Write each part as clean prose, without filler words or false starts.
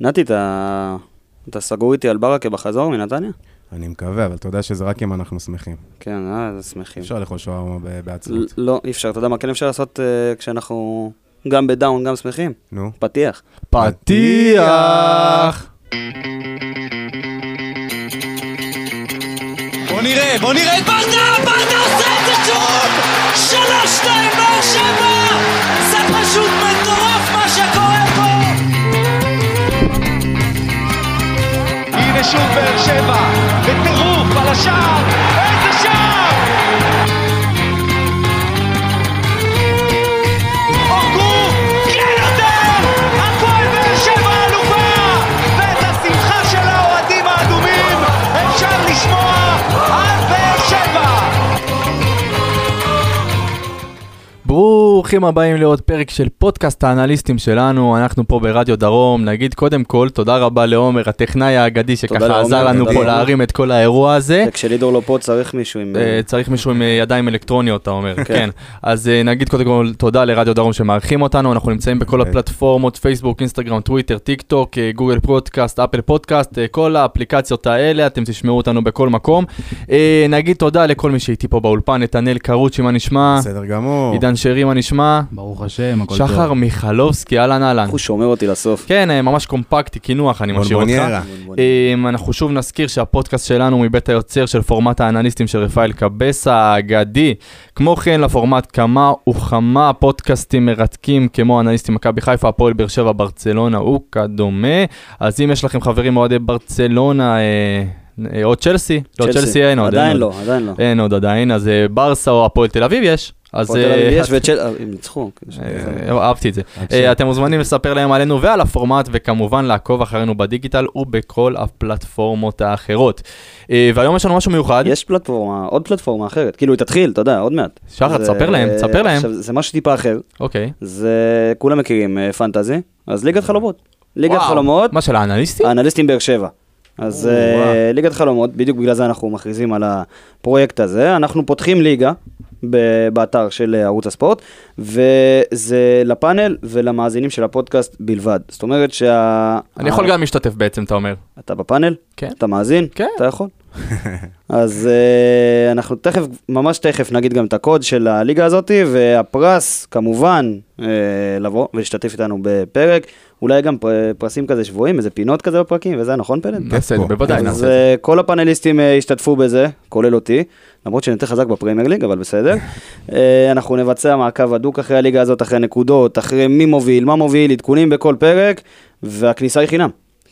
נתי, אתה סגרו איתי על ברקה בחזור מנתניה? אני מקווה, אבל אתה יודע שזה רק אם אנחנו שמחים. כן, זה שמחים. אפשר לאכול שוארמה בעצמות. לא, אי אפשר. אתה יודע מה כן אפשר לעשות כשאנחנו גם בדאון, גם שמחים? נו. פתיח. פתיח! בוא נראה את ברדה עושה את זה שוב! 3-2 באר שבע! זה פשוט מטורף מה שקורה פה! הנה שוב באר שבע, בטירוף על השער, איזה שער! אורגו, כן יותר! הפועל באר שבע אלופה! ואת השמחה של האוהדים האדומים אפשר לשמוע על באר שבע! ברוכים הבאים לעוד פרק של פודקאסט האנליסטים שלנו, אנחנו פה ברדיו דרום. נגיד קודם כל תודה רבה לעומר, הטכנאי האגדי שככה עזר לנו פה להרים את כל האירוע הזה. כשלידור לא פה צריך מישהו עם... צריך מישהו עם ידיים אלקטרוניות, אתה אומר, כן. אז נגיד קודם כל תודה לרדיו דרום שמארחים אותנו, אנחנו נמצאים בכל הפלטפורמות, פייסבוק, אינסטגרם, טוויטר, טיק טוק, גוגל פודקאסט, אפל פודקאסט, כל האפליקציות האלה, אתם תשמעו אותנו בכל מקום. נגיד תודה לכל מי שהייתי פה באולפן, נתנאל קרוצ'י, מה נשמע? בסדר גמור. עידן שרי, מה נשמע? ברוך השם, הכל טוב. שחר מיכלובסקי, אלן. הוא שומר אותי לסוף. כן, ממש קומפקטי, כינוח, אני משאיר אותך. אנחנו שוב נזכיר שהפודקאסט שלנו הוא מבית היוצר של פורמט האנליסטים של רפאל קבסה האגדי. כמו כן, לפורמט כמה וכמה פודקאסטים מרתקים, כמו אנליסטים מכבי חיפה, הפועל באר שבע, ברצלונה וכדומה. אז אם יש לכם חברים אוהדי ברצלונה... או צ'לסי? לא, צ'לסי אין עוד. עדיין לא. אין עוד עדיין, אז ברסה או הפועל תל אביב יש. הפועל תל אביב יש וצ'לסי, הם ניצחו. אהבתי את זה. אתם מוזמנים לספר להם עלינו ועל הפורמט, וכמובן לעקוב אחרינו בדיגיטל ובכל הפלטפורמות האחרות. והיום יש לנו משהו מיוחד. יש פלטפורמה, עוד פלטפורמה אחרת. כאילו, תתחיל, אתה יודע, עוד מעט. שחר, תספר להם. זה משהו טיפה אחר. אוקיי. זה, כולם מכירים פנטזי, אז ליגת חלומות. מה של האנליסטים? האנליסטים באר שבע. אז ליגת חלומות, בדיוק בגלל זה אנחנו מכריזים על הפרויקט הזה, אנחנו פותחים ליגה באתר של ערוץ הספורט, וזה לפאנל ולמאזינים של הפודקאסט בלבד. זאת אומרת אני יכול גם להשתתף בעצם, אתה אומר. אתה בפאנל, אתה מאזין, אתה יכול. אז אנחנו ממש תכף נגיד גם את הקוד של הליגה הזאת, והפרס כמובן לבוא ולהשתתף איתנו בפרק, אולי גם פרסים כזה שבועים, איזה פינות כזה בפרקים, וזה נכון פלד? בוודאי. אז כל הפאנליסטים השתתפו בזה, כולל אותי, למרות שנתן חזק בפרמייר ליג, אבל בסדר. אנחנו נבצע מעקב הדוק אחרי הליגה הזאת, אחרי נקודות, אחרי מי מוביל, מה מוביל, עדכונים בכל פרק, והכניסה היא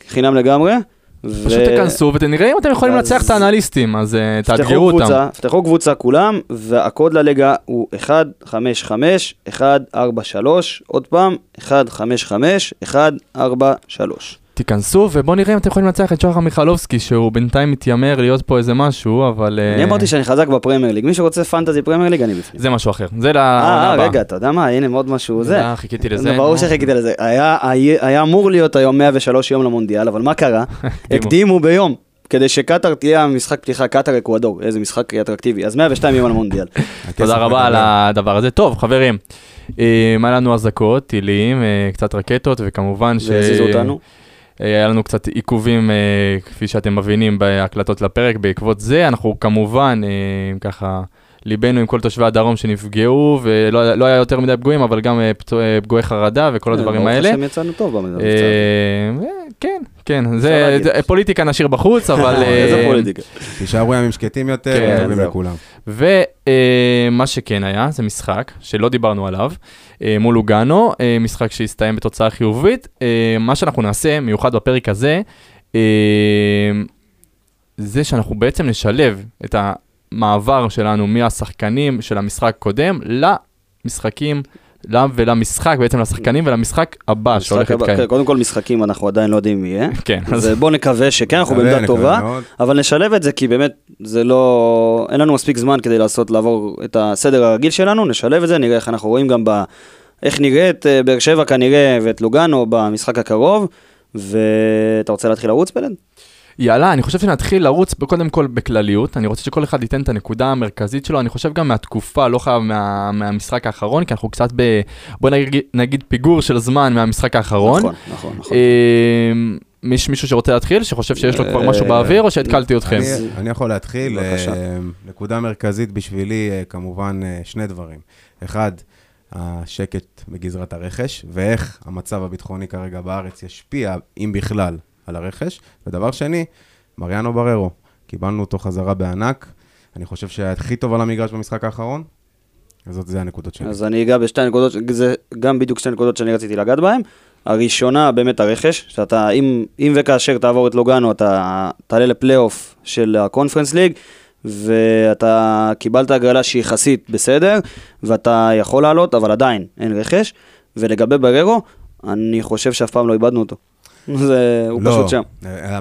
חינם לגמרי. פשוט תכנסו ותנראה אם אתם יכולים לנצח את האנליסטים, אז תאתגרו אותם. פתחו קבוצה כולם, והקוד לליגה הוא 155143, עוד פעם, 155143. תיכנסו, ובואו נראה אם אתם יכולים לנצח את שחר מיכלובסקי, שהוא בינתיים מתיימר להיות פה איזה משהו, אבל... אני אמרתי שאני חזק בפרמייר ליג, מי שרוצה פנטזי פרמייר ליג, אני בפנים. זה משהו אחר, זה לעונה הבאה. רגע, אתה יודע מה, הנה מאוד משהו, זה. חיכיתי לזה. היה אמור להיות היום 103 יום למונדיאל, אבל מה קרה? הקדימו ביום, כדי שקטר תהיה משחק פתיחה, קטר אקוודור, איזה משחק אטרקטיבי, אז 102 יום למונדיאל. תודה רבה על הדבר הזה. טוב, חברים, מה לנו הזכות, טילים, קצת רקטות, וכמובן ש... היה לנו קצת עיכובים, כפי שאתם מבינים, בהקלטות לפרק. בעקבות זה, אנחנו כמובן, ככה, ליבנו עם כל תושבי הדרום שנפגעו, ולא היה יותר מדי פגועים, אבל גם פגועי חרדה וכל הדברים האלה. ברוך השם יצאנו טוב במדינה. כן. פוליטיקה נשאיר בחוץ, אבל... איזה פוליטיקה? תישארו ימים שקטים יותר, וטובים לכולם. ומה שכן היה, זה משחק שלא דיברנו עליו, מול לוגאנו, משחק שהסתיים בתוצאה חיובית. מה שאנחנו נעשה, מיוחד בפרק הזה, זה שאנחנו בעצם נשלב את המעבר שלנו מהשחקנים של המשחק קודם למשחקים ולמשחק, בעצם לשחקנים ולמשחק הבא שהולך להתקיים. קודם כל משחקים אנחנו עדיין לא יודעים מי יהיה. אז בואו נקווה שכן, אנחנו בעמדה טובה, אבל נשלב את זה כי באמת זה לא... אין לנו מספיק זמן כדי לעבור את הסדר הרגיל שלנו, נשלב את זה, נראה איך אנחנו רואים גם איך נראה את באר שבע כנראה ואת לוגאנו במשחק הקרוב, ואתה רוצה להתחיל לרוץ פלד? יאללה, אני חושב שנתחיל לרוץ קודם כל בכלליות, אני רוצה שכל אחד ייתן את הנקודה המרכזית שלו, אני חושב גם מהתקופה, לא חייב מהמשחק האחרון, כי אנחנו קצת בוא נגיד פיגור של זמן מהמשחק האחרון. נכון, נכון, נכון. מישהו שרוצה להתחיל, שחושב שיש לו כבר משהו באוויר, או שהתקלתי אתכם? אני יכול להתחיל. נקודה מרכזית בשבילי, כמובן, שני דברים. אחד, השקט בגזרת הרכש, ואיך המצב הביטחוני כרגע בארץ ישפיע, אם בכלל, על הרכש. ודבר שני, מריאנו בררו. קיבלנו אותו חזרה בענק. אני חושב שהיה הכי טוב על המגרש במשחק האחרון. זאת זה הנקודות שלי. אז אני אגע בשתי הנקודות, זה גם בדיוק שתי נקודות שאני רציתי לגעת בהן. הראשונה באמת הרכש, שאתה, אם וכאשר תעבור את לוגנו, אתה תעלה לפלייאוף של הקונפרנס ליג, ואתה קיבלת הגרלה שהיא יחסית בסדר, ואתה יכול לעלות, אבל עדיין אין רכש, ולגבי בררו, אני חושב שאף פעם לא איבדנו אותו. הוא פשוט שם.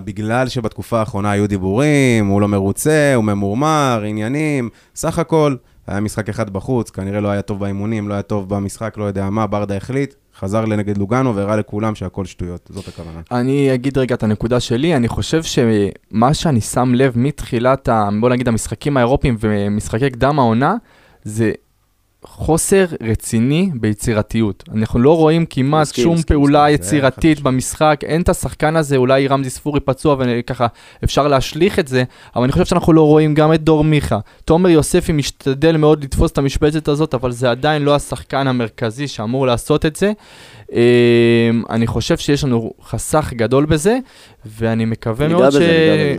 בגלל שבתקופה האחרונה היו דיבורים, הוא לא מרוצה, הוא ממורמר, עניינים, סך הכל, היה משחק אחד בחוץ, כנראה לא היה טוב באימונים, לא היה טוב במשחק, לא יודע מה, ברדה החליט, חזר לנגד לוגנו והראה לכולם שהכל שטויות, זאת הכוונה. אני אגיד רגע את הנקודה שלי, אני חושב שמה שאני שם לב מתחילת, בוא נגיד המשחקים האירופיים ומשחקי קדם העונה, זה חוסר רציני ביצירתיות. אנחנו לא רואים כמעט שום פעולה יצירתית במשחק, אין את השחקן הזה, אולי רמזי ספורי פצוע וככה אפשר להשליך את זה, אבל אני חושב שאנחנו לא רואים גם את דור מיכה. תומר יוספי משתדל מאוד לתפוס את המשבצת הזאת, אבל זה עדיין לא השחקן המרכזי שאמור לעשות את זה. אני חושב שיש לנו חסך גדול בזה, ואני מקווה מאוד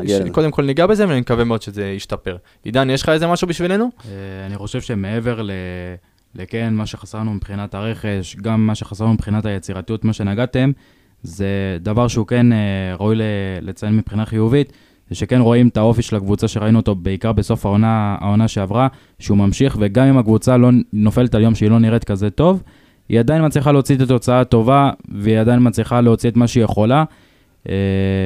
שקודם כל ניגע בזה, ואני מקווה מאוד שזה ישתפר. עידן, יש לך איזה משהו בשבילנו? אני חושב שמעבר לכן מה שחסרנו מבחינת הרכש, גם מה שחסרנו מבחינת היצירתיות, מה שנגעתם, זה דבר שהוא כן ראוי לציין מבחינה חיובית, זה שכן רואים את האופי של הקבוצה שראינו אותו בעיקר בסוף העונה שעברה, שהוא ממשיך, וגם אם הקבוצה לא נופלת על יום שהיא לא נראית כזה טוב, היא עדיין מצליחה להוציא את התוצאה הטובה, והיא עדיין מצליחה להוציא את מה שהיא יכולה,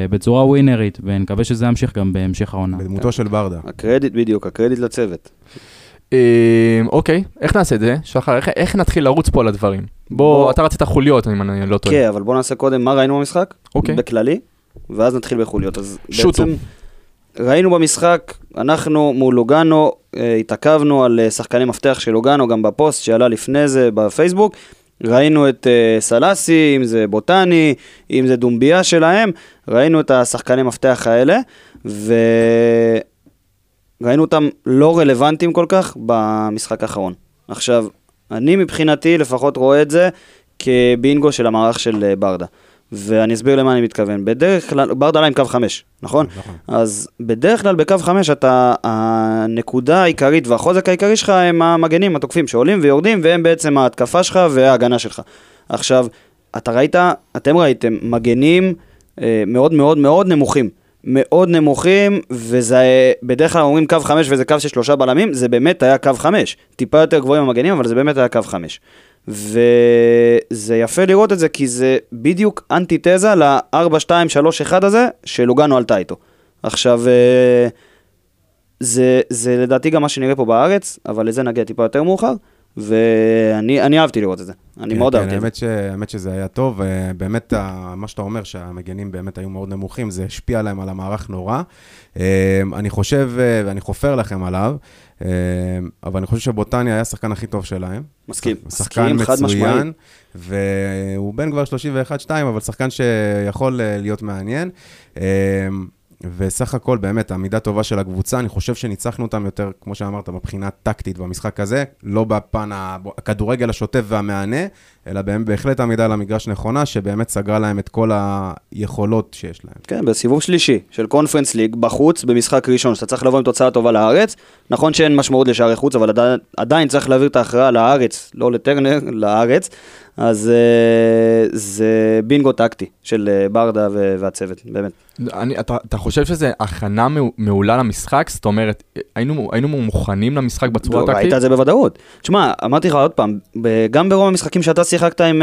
בצורה ווינרית, ונקווה שזה ימשיך גם בהמשך העונה. בדמותו של ברדה. הקרדיט בדיוק, הקרדיט לצוות. אוקיי, איך נעשה את זה? איך נתחיל לרוץ פה על הדברים? בוא, אתה רצית חוליות, אני לא טועה. כן, אבל בוא נעשה קודם מה ראינו במשחק, בכללי, ואז נתחיל בחוליות. שוטו. ראינו במשחק, אנחנו מול לוגנו, התעכבנו על שחקני מפתח של לוגנו, גם בפוסט שעלה לפני זה בפייסבוק, ראינו את סלאסי, אם זה בוטני, אם זה דומביה שלהם, ראינו את השחקני מפתח האלה, וראינו אותם לא רלוונטיים כל כך במשחק האחרון. עכשיו, אני מבחינתי לפחות רואה את זה כבינגו של המערך של ברדה. ואני אסביר למה אני מתכוון. בדרך כלל, ברדה עלה עם קו 5, נכון? אז בדרך כלל בקו 5, הנקודה העיקרית והחוזק העיקרי שלך הם המגנים, התוקפים שעולים ויורדים, והם בעצם ההתקפה שלך וההגנה שלך. עכשיו, אתם ראיתם מגנים מאוד מאוד מאוד נמוכים. מאוד נמוכים, וזה בדרך כלל אומרים קו 5 וזה קו של 3 בלמים, זה באמת היה קו 5. טיפה יותר גבוהים המגנים, אבל זה באמת היה קו 5. וזה יפה לראות את זה, כי זה בדיוק אנטיתזה ל-4-2-3-1 הזה, שלוגנו עלתה איתו. עכשיו, זה לדעתי גם מה שנראה פה בארץ, אבל לזה נגיע טיפה יותר מאוחר, ואני אהבתי לראות את זה. אני מאוד אהבתי. האמת שזה היה טוב, באמת מה שאתה אומר, שהמגנים באמת היו מאוד נמוכים, זה השפיע עליהם על המערך נורא. אני חושב, ואני חופר לכם עליו, אבל אני חושב שבוטני היה השחקן הכי טוב שלהם. מסכים. שחקן מצוין, והוא בן כבר 31-2, אבל שחקן שיכול להיות מעניין. וסך הכל באמת, העמידה טובה של הקבוצה, אני חושב שניצחנו אותם יותר, כמו שאמרת, בבחינה טקטית במשחק הזה, לא בפן הכדורגל השוטף והמענה, אלא בהחלט העמידה על המגרש נכונה, שבאמת סגרה להם את כל היכולות שיש להם. כן, בסיבוב שלישי של קונפרנס ליג, בחוץ, במשחק ראשון, שאתה צריך לבוא עם תוצאה טובה לארץ, נכון שאין משמעות לשערי חוץ, אבל עדיין צריך להעביר את ההכרעה לארץ, לא לטרנר, לארץ, אז זה בינגו טקטי של ברדה והצוות, באמת. אתה חושב שזה הכנה מעולה למשחק? זאת אומרת, היינו מוכנים למשחק בצורה טקטית? ראית את זה בוודאות. תשמע, אמרתי לך עוד פעם, גם ברוב המשחקים שאתה שיחקת עם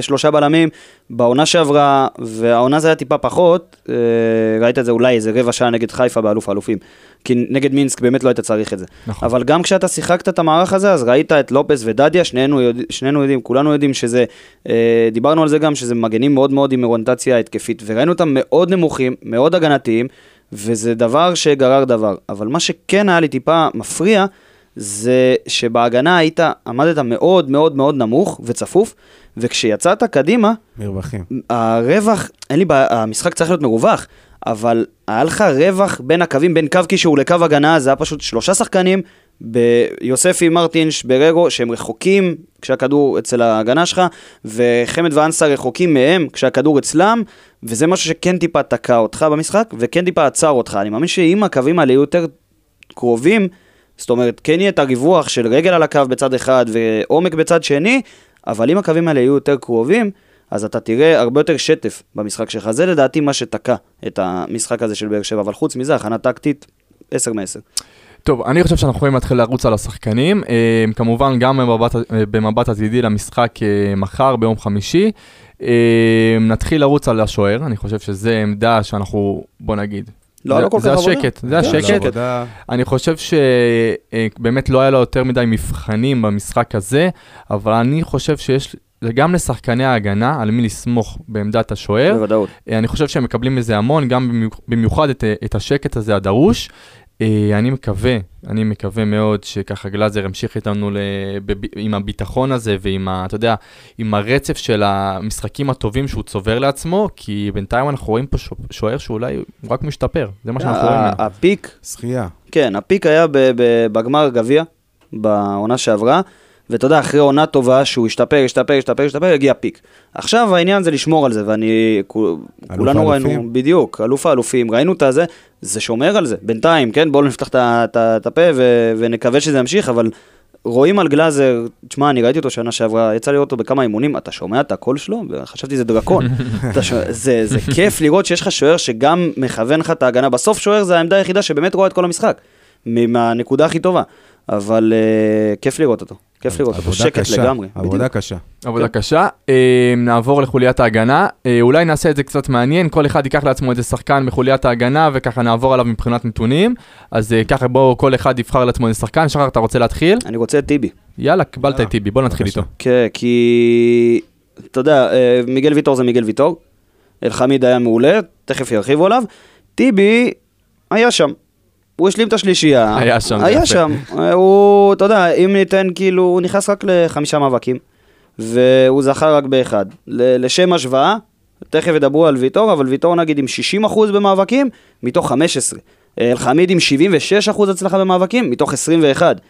שלושה בלמים, בעונה שעברה, והעונה זה היה טיפה פחות, ראית את זה אולי, זה רבע שעה נגד חיפה באלוף האלופים, כי נגד מינסק באמת לא היית צריך את זה. נכון. אבל גם כשאתה שיחקת את המערך הזה, אז ראית את לופס ודדיה, שנינו יודעים, כולנו יודעים שזה, דיברנו על זה גם, שזה מגנים מאוד מאוד עם אוריינטציה התקפית, וראינו אותם מאוד נמוכים, מאוד הגנתיים, וזה דבר שגרר דבר. אבל מה שכן היה לי טיפה מפריע, זה שבהגנה עמדת מאוד מאוד מאוד נמוך וצפוף, וכשיצאת קדימה, מרווחים. הרווח, המשחק צריך להיות מרווח, אבל היה לך רווח בין הקווים, בין קו קישור לקו הגנה, זה היה פשוט שלושה שחקנים, ביוספי, מרטינש, ברגו, שהם רחוקים כשהכדור אצל ההגנה שלך, וחמד ואנסה רחוקים מהם כשהכדור אצלם, וזה משהו שכן טיפה תקע אותך במשחק, וכן טיפה עצר אותך. אני מאמין שאם הקווים האלה יותר קרובים, זאת אומרת, כן יהיה את הריווח של רגל על הקו בצד אחד ועומק בצד שני, אבל אם הקווים האלה יהיו יותר קרובים, אז אתה תראה הרבה יותר שטף במשחק שלך. זה לדעתי מה שתקע את המשחק הזה של באר שבע, אבל חוץ מזה, הכנה טקטית 10/10. טוב, אני חושב שאנחנו יכולים להתחיל לרוץ על השחקנים, כמובן גם במבט עתידי למשחק מחר ביום חמישי, נתחיל לרוץ על השוער, אני חושב שזו עמדה שאנחנו, בוא נגיד, זה השקט, זה השקט. אני חושב שבאמת לא היה לו יותר מדי מבחנים במשחק הזה, אבל אני חושב שיש גם לשחקני ההגנה על מי לסמוך בעמדת השוער. בוודאות. אני חושב שהם מקבלים מזה המון, גם במיוחד את השקט הזה הדרוש. אני מקווה מאוד שככה גלאזר המשיך איתנו עם הביטחון הזה ועם אתה יודע, עם הרצף של המשחקים הטובים שהוא צובר לעצמו, כי בינתיים אנחנו רואים פה שוער שאולי הוא רק משתפר, זה מה שאנחנו רואים. הפיק, שחייה. כן, הפיק היה בגמר גביע, בעונה שעברה, ואתה יודע, אחרי עונה טובה שהוא השתפר, הגיע פיק. עכשיו העניין זה לשמור על זה, ואני, כולנו ראינו, בדיוק, אלוף האלופים, ראינו את זה, זה שומר על זה, בינתיים, כן, בואו נפתח את הפה ונקווה שזה ימשיך, אבל רואים על גלאזר, תשמע, אני ראיתי אותו שנה שעברה, יצא לראות אותו בכמה אימונים, אתה שומע את הקול שלו, וחשבתי זה דרקון, זה כיף לראות שיש לך שוער שגם מכוון לך את ההגנה, בסוף שוער זה העמדה היחידה שבאמת רואה את כל המשחק, מהנקודה הכי טובה, אבל כיף לראות אותו. כיף לראות, אתה שקט לגמרי. עבודה קשה. עבודה קשה. נעבור לחוליית ההגנה. אולי נעשה את זה קצת מעניין, כל אחד ייקח לעצמו איזה שחקן בחוליית ההגנה, וככה נעבור עליו מבחינת נתונים. אז ככה בואו כל אחד יבחר לעצמו איזה שחקן. שחר, אתה רוצה להתחיל? אני רוצה את טיבי. יאללה, קבלת את טיבי, בואו נתחיל איתו. כן, כי אתה יודע, מיגל ויטור זה מיגל ויטור. אלחמיד היה מעולה, תכף ירחיבו עליו. טיבי היה שם. הוא השלים את השלישייה. היה שם. הוא, אתה יודע, אם ניתן, כאילו, הוא נכנס רק ל5 מאבקים, והוא זכר רק באחד. לשם השוואה, תכף ידברו על ויטור, אבל ויטור נגיד עם 60% במאבקים, מתוך 15. אלחמיד עם 76% אצלך במאבקים, מתוך 21.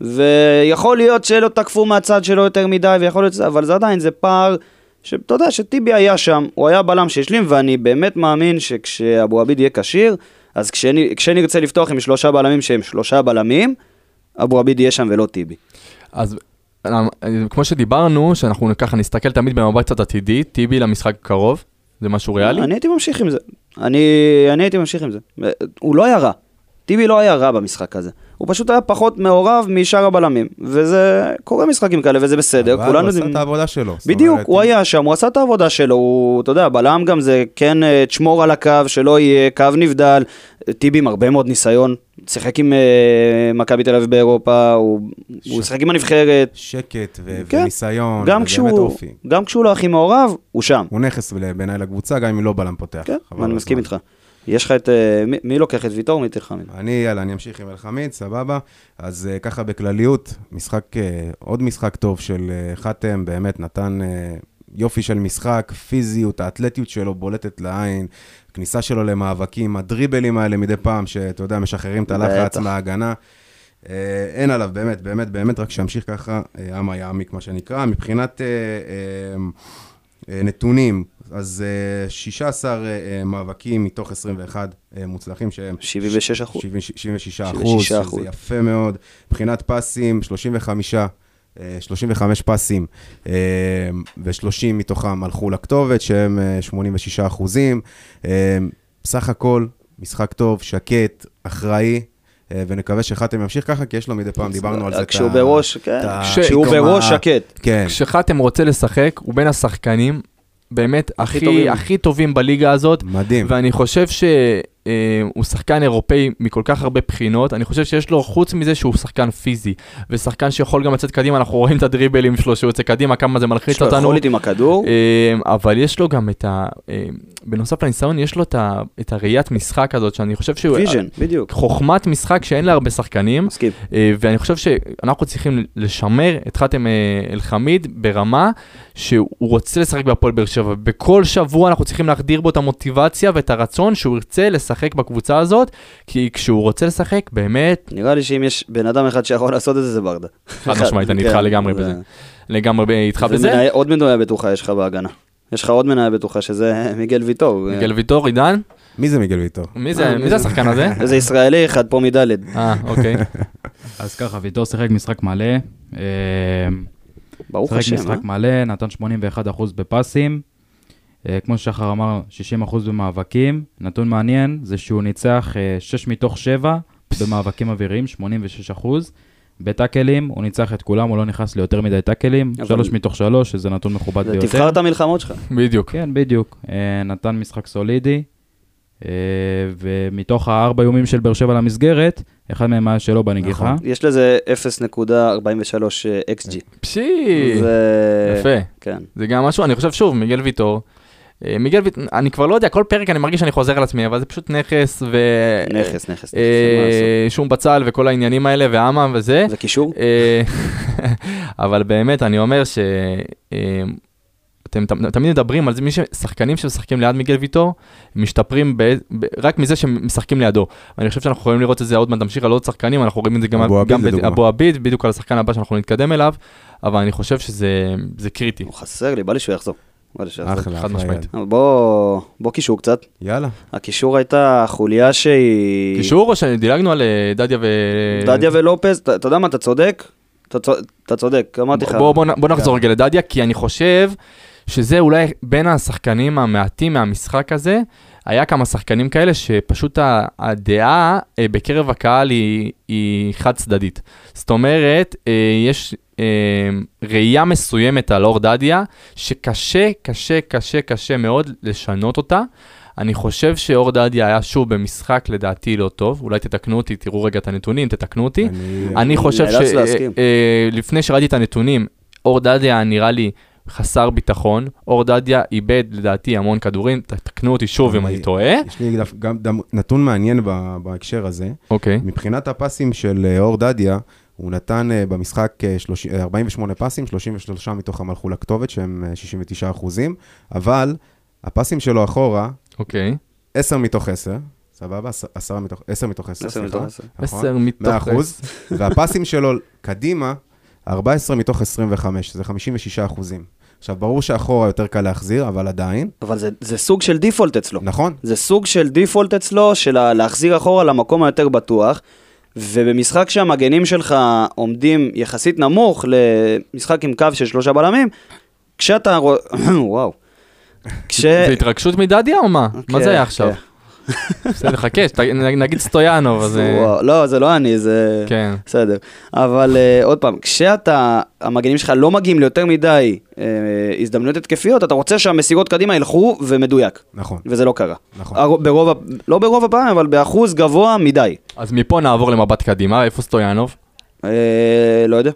ויכול להיות שלא תקפו מהצד שלו יותר מדי, ויכול להיות, אבל זה עדיין, זה פער, שאתה יודע, שטיבי היה שם, הוא היה בלם שהשלים, ואני באמת מאמין שכשאבו עביד יהיה קשיר, אז כשנרצה לפתוח עם 3 בלמים שהם 3 בלמים, אבו עביד יהיה שם ולא טיבי. אז כמו שדיברנו, שאנחנו ככה נסתכל תמיד במבט קצת עתידי, טיבי למשחק קרוב, זה משהו ריאלי? אני הייתי ממשיך עם זה. אני הייתי ממשיך עם זה. הוא לא היה רע. טיבי לא היה רע במשחק הזה. הוא פשוט היה פחות מעורב משאר הבלמים. וזה קורה משחקים כאלה, וזה בסדר. אבל הוא עשה את העבודה שלו. בדיוק, הוא היה שם, הוא עשה את העבודה שלו. הוא, אתה יודע, בלם גם זה כן תשמור על הקו, שלא יהיה קו נבדל. טיבי עם הרבה מאוד ניסיון. שיחק עם מכבי תל אביב באירופה, הוא שיחק עם הנבחרת. שקט וניסיון. גם כשהוא לא הכי מעורב, הוא שם. הוא נכס בעיניי לקבוצה, גם אם לא בלם פותח. כן, אני מסכים איתך. יש לך את, מי לוקח את ויטור או מי את אלחמיד? אני אמשיך עם אלחמיד, סבבה. אז ככה בכלליות, עוד משחק טוב של חתם, באמת נתן יופי של משחק, פיזיות, האתלטיות שלו בולטת לעין, כניסה שלו למאבקים, הדריבלים האלה מדי פעם, שאתה יודע, משחררים את הלחץ מההגנה. אין עליו, באמת, באמת, באמת, רק שימשיך ככה, עמה יעמיק, מה שנקרא. מבחינת נתונים, אז 16 מאבקים מתוך 21 מוצלחים שהם 76%. 76%, זה יפה מאוד. מבחינת פסים, 35 פסים, ו30 מתוכם הלכו לכתובת, שהם 86%. בסך הכל, משחק טוב, שקט, אחראי, ונקווה שחתם ימשיך ככה, כי יש לו מדי פעם, דיברנו על זה. כשהוא בראש, כן. כשהוא בראש שקט. כשחתם רוצה לשחק, הוא בין השחקנים, באמת הכי טובים בליגה הזאת. מדהים. ואני חושב שהוא שחקן אירופאי מכל כך הרבה בחינות, אני חושב שיש לו חוץ מזה שהוא שחקן פיזי, ושחקן שיכול גם לצאת קדימה, אנחנו רואים את הדריבלים שלו שהוא יוצא קדימה, כמה זה מלחיץ אותנו. יש לו יכולת עם הכדור. אבל יש לו גם את ה... בנוסף לניסיון, יש לו את הראיית משחק הזאת, שאני חושב שהוא... ויז'ן, בדיוק. חוכמת משחק שאין לה הרבה שחקנים. מסכים. ואני חושב שאנחנו צריכים לשמר את חתם אל-חמיד ברמה שהוא רוצה לשחק בהפועל באר שבע. בכל שבוע אנחנו צריכים להחדיר בו את המוטיבציה ואת הרצון שהוא ירצה לשחק בקבוצה הזאת, כי כשהוא רוצה לשחק, באמת... נראה לי שאם יש בן אדם אחד שיכול לעשות את זה, זה ברדה. חד משמעית, אני איתך לגמרי בזה. לגמרי איתך בזה. עוד מנויה בטוחה יש לך בהגנה. יש לך עוד מנהל בטוחה שזה מיגל ויטור. מיגל ויטור, עידן? מי זה מיגל ויטור? מי זה השחקן הזה? זה ישראלי אחד פה מדלת. אוקיי. אז ככה, ויטור שיחק משחק מלא. ברוך השם. שיחק משחק מלא, נתן 81% בפסים. כמו ששחר אמר, 60% במאבקים. נתון מעניין זה שהוא ניצח 6 מתוך 7 במאבקים אוויריים, 86%. בטאקלים, הוא ניצח את כולם, הוא לא נכנס ליותר מדי טאקלים, 3 מתוך 3, שזה נתון מכובד ביותר. תבחר את המלחמות שלך. בדיוק. כן, בדיוק. נתן משחק סולידי, ומתוך 4 איומים של באר שבע למסגרת, אחד מהם היה שלו בנגיחה. יש לזה 0.43 XG. פשי! יפה. זה גם משהו, אני חושב שוב, מיגל ויטור, אני כבר לא יודע, כל פרק אני מרגיש שאני חוזר על עצמי, אבל זה פשוט נכס ו... נכס. שום בצל וכל העניינים האלה, והאמה וזה. זה קישור. אבל באמת, אני אומר ש... אתם תמיד מדברים על זה, מי ששחקנים שמשחקים ליד מיגל ויטור, משתפרים רק מזה שמשחקים לידו. אני חושב שאנחנו יכולים לראות את זה עוד מעט, תמשיך על עוד שחקנים, אנחנו רואים את זה גם אבו עביד, בדיוק על השחקן הבא שאנחנו נתקדם אליו, אבל אני חושב שזה קריטי. הוא חסר לי, בא לי שהוא יחזור. בוא קישור קצת. יאללה. הקישור הייתה חוליה שהיא... קישור או שדילגנו על דדיה ו... דדיה ולופס, אתה יודע מה, אתה צודק? אתה צודק, אמרתי לך. בוא נחזור רגע לדדיה, כי אני חושב שזה אולי בין השחקנים המעטים מהמשחק הזה, היה כמה שחקנים כאלה שפשוט הדעה בקרב הקהל היא חד צדדית. זאת אומרת, יש... ראייה מסוימת על אור דדיה, שקשה, קשה, קשה, קשה מאוד לשנות אותה. אני חושב שאור דדיה היה שוב במשחק לדעתי לא טוב, אולי תתקנו אותי, תראו רגע את הנתונים, תתקנו אותי. אני חושב שלפני שראיתי את הנתונים, אור דדיה נראה לי חסר ביטחון, אור דדיה איבד לדעתי המון כדורים, תתקנו אותי שוב אם אני טועה. יש לי גם נתון מעניין בהקשר הזה. מבחינת הפסים של אור דדיה, הוא נתן במשחק 48 פסים, 33 מתוך המלכו לכתובת, שהם 69%, אבל הפסים שלו אחורה, 10 מתוך 10, סבבה? 10 מתוך 10, סליחה. 10 מתוך 10. והפסים שלו קדימה, 14 מתוך 25, זה 56%. עכשיו, ברור שאחורה יותר קל להחזיר, אבל עדיין. אבל זה סוג של דיפולט אצלו. נכון. זה סוג של דיפולט אצלו, של להחזיר אחורה למקום היותר בטוח, ובמשחק שהמגנים שלך עומדים יחסית נמוך למשחק עם קו של 3 בלמים, כשאתה... וואו. זה התרגשות מדדיה או מה? מה זה היה עכשיו? בסדר, חכה, נגיד סטויאנוב. לא, זה לא אני, זה... בסדר. אבל עוד פעם, כשאתה... המגנים שלך לא מגיעים ליותר מדי הזדמנויות התקפיות, אתה רוצה שהמסירות קדימה ילכו ומדויק. נכון. וזה לא קרה. נכון. לא ברוב הפעם, אבל באחוז גבוה מדי. אז מפה נעבור למבט קדימה, איפה סטויאנוב? לא יודע.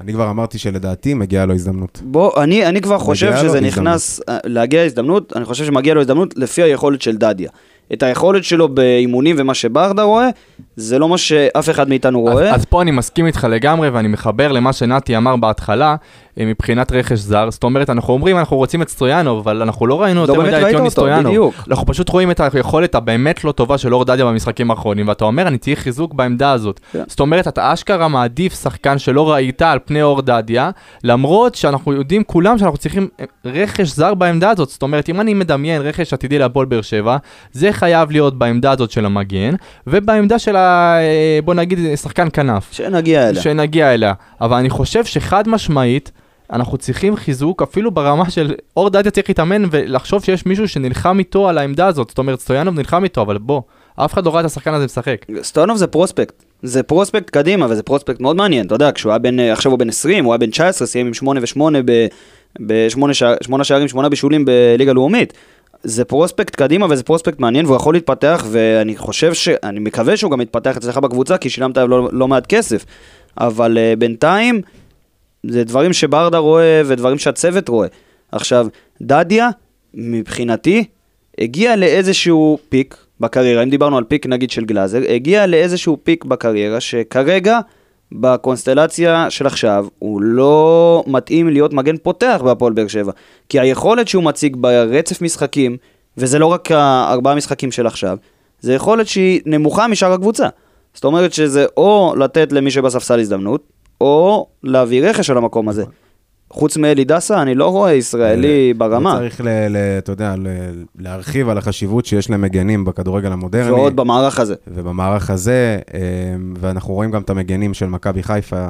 אני כבר אמרתי שלדעתי מגיעה לו הזדמנות. בוא, אני כבר חושב שזה נכנס להגיע הזדמנות, אני חושב שמגיעה לו הזדמנות לפי היכולת של דדיה. את היכולת שלו באימונים ומה שברדה רואה, זה לא מה שאף אחד מאיתנו רואה. אז פה אני מסכים איתך לגמרי, ואני מחבר למה שנתי אמר בהתחלה, מבחינת רכש זר. זאת אומרת, אנחנו אומרים, אנחנו רוצים את סטויאנוב, אבל אנחנו לא ראינו יותר מדי את יוני סטויאנוב. אנחנו פשוט רואים את היכולת הבאמת לא טובה של אור דדיה במשחקים האחרונים, ואתה אומר, אני צריך חיזוק בעמדה הזאת. זאת אומרת, אתה אשכרה מעדיף שחקן שלא ראית על פני אור דדיה, למרות שאנחנו יודעים כולם שאנחנו צריכים רכש זר בעמדה הזאת. זאת אומרת, אם אני מדמיין רכש עתידי להפועל באר שבע, זה חייב להיות בעמדה הזאת של המגן, ובעמדה של בוא נגיד, שחקן כנף. שנגיע אליה. אבל אני חושב שחד משמעית, אנחנו צריכים חיזוק, אפילו ברמה של אור דדיה צריך להתאמן ולחשוב שיש מישהו שנלחם איתו על העמדה הזאת. זאת אומרת, סטויאנוב נלחם איתו, אבל בוא, אף אחד לא ראה את השחקן הזה משחק. סטונוב זה פרוספקט. זה פרוספקט קדימה, וזה פרוספקט מאוד מעניין. אתה יודע, כשהוא היה בין, עכשיו הוא בין 20, הוא היה בין 19, סיים עם 8 ו-8 ב-8 שערים, 8 בישולים בליגה לאומית. זה פרוספקט קדימה, וזה פרוספקט מעניין, והוא יכול להתפתח, ואני חושב אני מקווה שהוא גם יתפתח אצלך בקבוצה, כי שילמת לא מעט כסף. אבל בינתיים, זה דברים שברדה רואה, ודברים שהצוות רואה. עכשיו, דדיה, מבחינתי, הגיע לאיזשהו פיק בקריירה, אם דיברנו על פיק נגיד של גלאזר, הגיע לאיזשהו פיק בקריירה, שכרגע, בקונסטלציה של עכשיו, הוא לא מתאים להיות מגן פותח בהפועל באר שבע, כי היכולת שהוא מציג ברצף משחקים, וזה לא רק 4 משחקים של עכשיו, זה יכולת שהיא נמוכה משאר הקבוצה. זאת אומרת שזה או לתת למי שבספסל הזדמנות, או להביא רכש על המקום הזה. חוץ מאלי דסה, אני לא רואה ישראלי ברמה. צריך, אתה יודע, להרחיב על החשיבות שיש למגנים בכדורגל המודרני. ועוד במערך הזה. ובמערך הזה, ואנחנו רואים גם את המגנים של מכבי חיפה,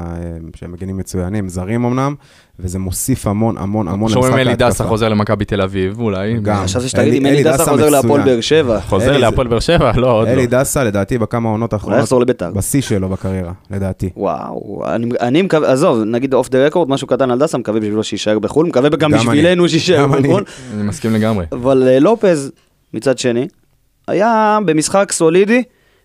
שהם מגנים מצוינים, זרים אמנם, וזה מוסיף המון, המון, המון. שומעים אלי דסה חוזר למכבי תל אביב, אולי. גם. עכשיו שתגיד אם אלי דסה חוזר להפועל באר שבע. חוזר להפועל באר שבע? לא, עוד לא. אלי דסה, לדעתי, בכמה עונות האחרונות, בשיא שלו בקריירה, לדעתי. וואו, אני מקווה, עזוב, נגיד אוף דה רקורד, משהו קטן על דסה, מקווה בשבילו שישאר בחול, מקווה גם בשבילנו שישאר בחול. אני מסכים לגמרי. אבל לופז, מצד שני, היה במשחק סולידי,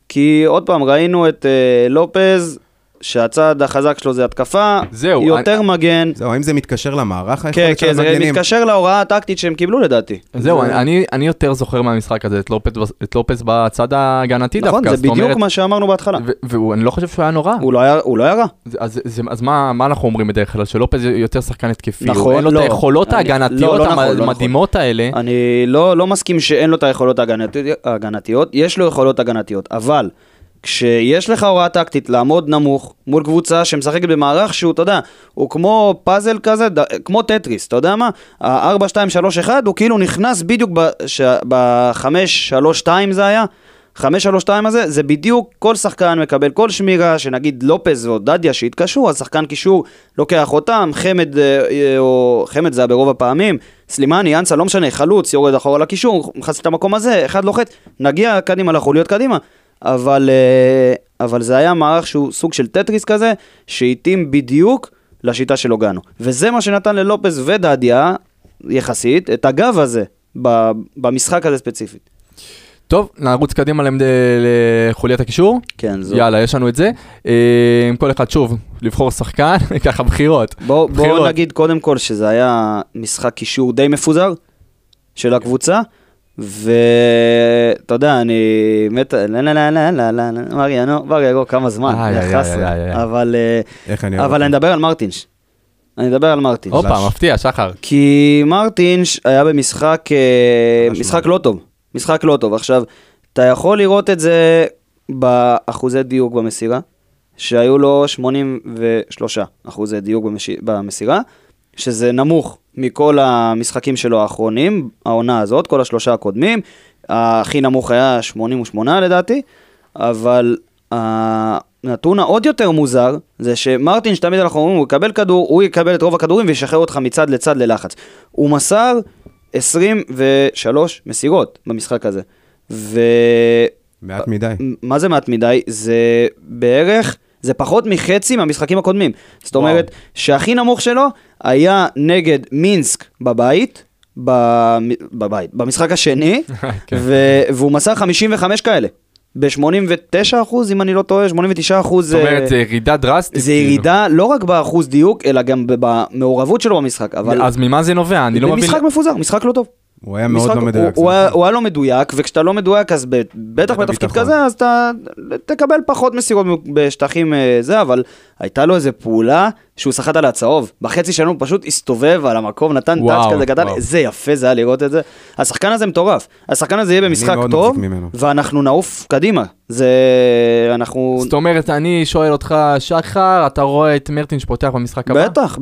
כי עוד פעם ראינו את לופז שהצד החזק שלו זה התקפה, זהו, יותר מגן. זהו, האם זה מתקשר למערך? כן, כן, זה מתקשר להוראה הטקטית שהם קיבלו לדעתי. זהו, אני יותר זוכר מהמשחק הזה, את לופס בצד ההגנתי דווקא. נכון, זה בדיוק מה שאמרנו בהתחלה. ואני לא חושב שהוא היה נורא. הוא לא היה רע. אז מה אנחנו אומרים בדרך כלל? שלופס יותר שחקן התקפי. נכון, לא. אין לו את היכולות ההגנתיות המדהימות האלה. אני לא מסכים שאין לו את היכולות ההגנתיות. יש לו יכולות הגנתיות, אבל כשיש לך הוראה טקטית לעמוד נמוך מול קבוצה שמשחקת במערך שהוא, אתה יודע, הוא כמו פאזל כזה, כמו טטריס, אתה יודע מה? ה-4, 2, 3, 1, הוא כאילו נכנס בדיוק ב-5, 3, 2 זה היה, 5, 3, 2 הזה, זה בדיוק כל שחקן מקבל, כל שמירה, שנגיד לופז או דדיה שהתקשו, אז שחקן קישור לוקח אותם, חמד, או חמד זה ברוב הפעמים, סלימני, אנסה, לא משנה, חלוץ, יורד אחורה לקישור, מחסק את המקום הזה, אחד לוחת, נגיע קדימה לחוליות קדימה. אבל זה היה מערך שהוא סוג של טטריס כזה, שהתאים בדיוק לשיטה של לוגאנו. וזה מה שנתן ללופס ודדיה, יחסית, את הגב הזה, במשחק הזה ספציפית. טוב, נרוץ קדימה לחוליית הקישור. כן, זו. יאללה, יש לנו את זה. עם כל אחד, שוב, לבחור שחקן, ככה בחירות. בואו נגיד קודם כל שזה היה משחק קישור די מפוזר של הקבוצה, ואתה יודע, אני מת, מריאנו, ברגו, כמה זמן, אבל אני מדבר על מרטינש, אופה, מפתיע, שחר. כי מרטינש היה במשחק, משחק לא טוב, עכשיו, אתה יכול לראות את זה באחוזי דיוק במסירה, שהיו לו 83% דיוק במסירה, שזה נמוך מכל המשחקים שלו האחרונים, העונה הזאת, כל השלושה הקודמים, הכי נמוך היה 88 לדעתי, אבל הנתון העוד יותר מוזר, זה שמרטין שתמיד אנחנו אומרים, הוא יקבל כדור, הוא יקבל את רוב הכדורים, וישחרר אותך מצד לצד ללחץ. הוא מסר 23 מסירות במשחק הזה. מעט מדי. מה זה מעט מדי? זה בערך, זה פחות מחצי מהמשחקים הקודמים. זאת אומרת, שהכי נמוך שלו, היה נגד מינסק בבית, במשחק השני, והוא מסר 55 כאלה, ב-89%, אם אני לא טועה, 89%. זאת אומרת, זה ירידה דרסטית. זה ירידה לא רק באחוז דיוק, אלא גם במעורבות שלו במשחק. אז ממה זה נובע? אני לא מבין. משחק מפוזר, משחק לא טוב. הוא היה מאוד לא מדויק. הוא היה לא מדויק, וכשאתה לא מדויק, אז בטח בתפקיד כזה, אז אתה תקבל פחות מסירות בשטחים זה, אבל הייתה לו איזו פעולה שהוא שחט על הצהוב. בחצי שלנו פשוט הסתובב על המקום, נתן טאץ' כזה קטן, זה יפה, זה היה לראות את זה. השחקן הזה מטורף. השחקן הזה יהיה במשחק טוב, ואנחנו נעוף קדימה. זאת אומרת, אני שואל אותך, שחר, אתה רואה את מרטינש פותח במשחק הבא? בטח,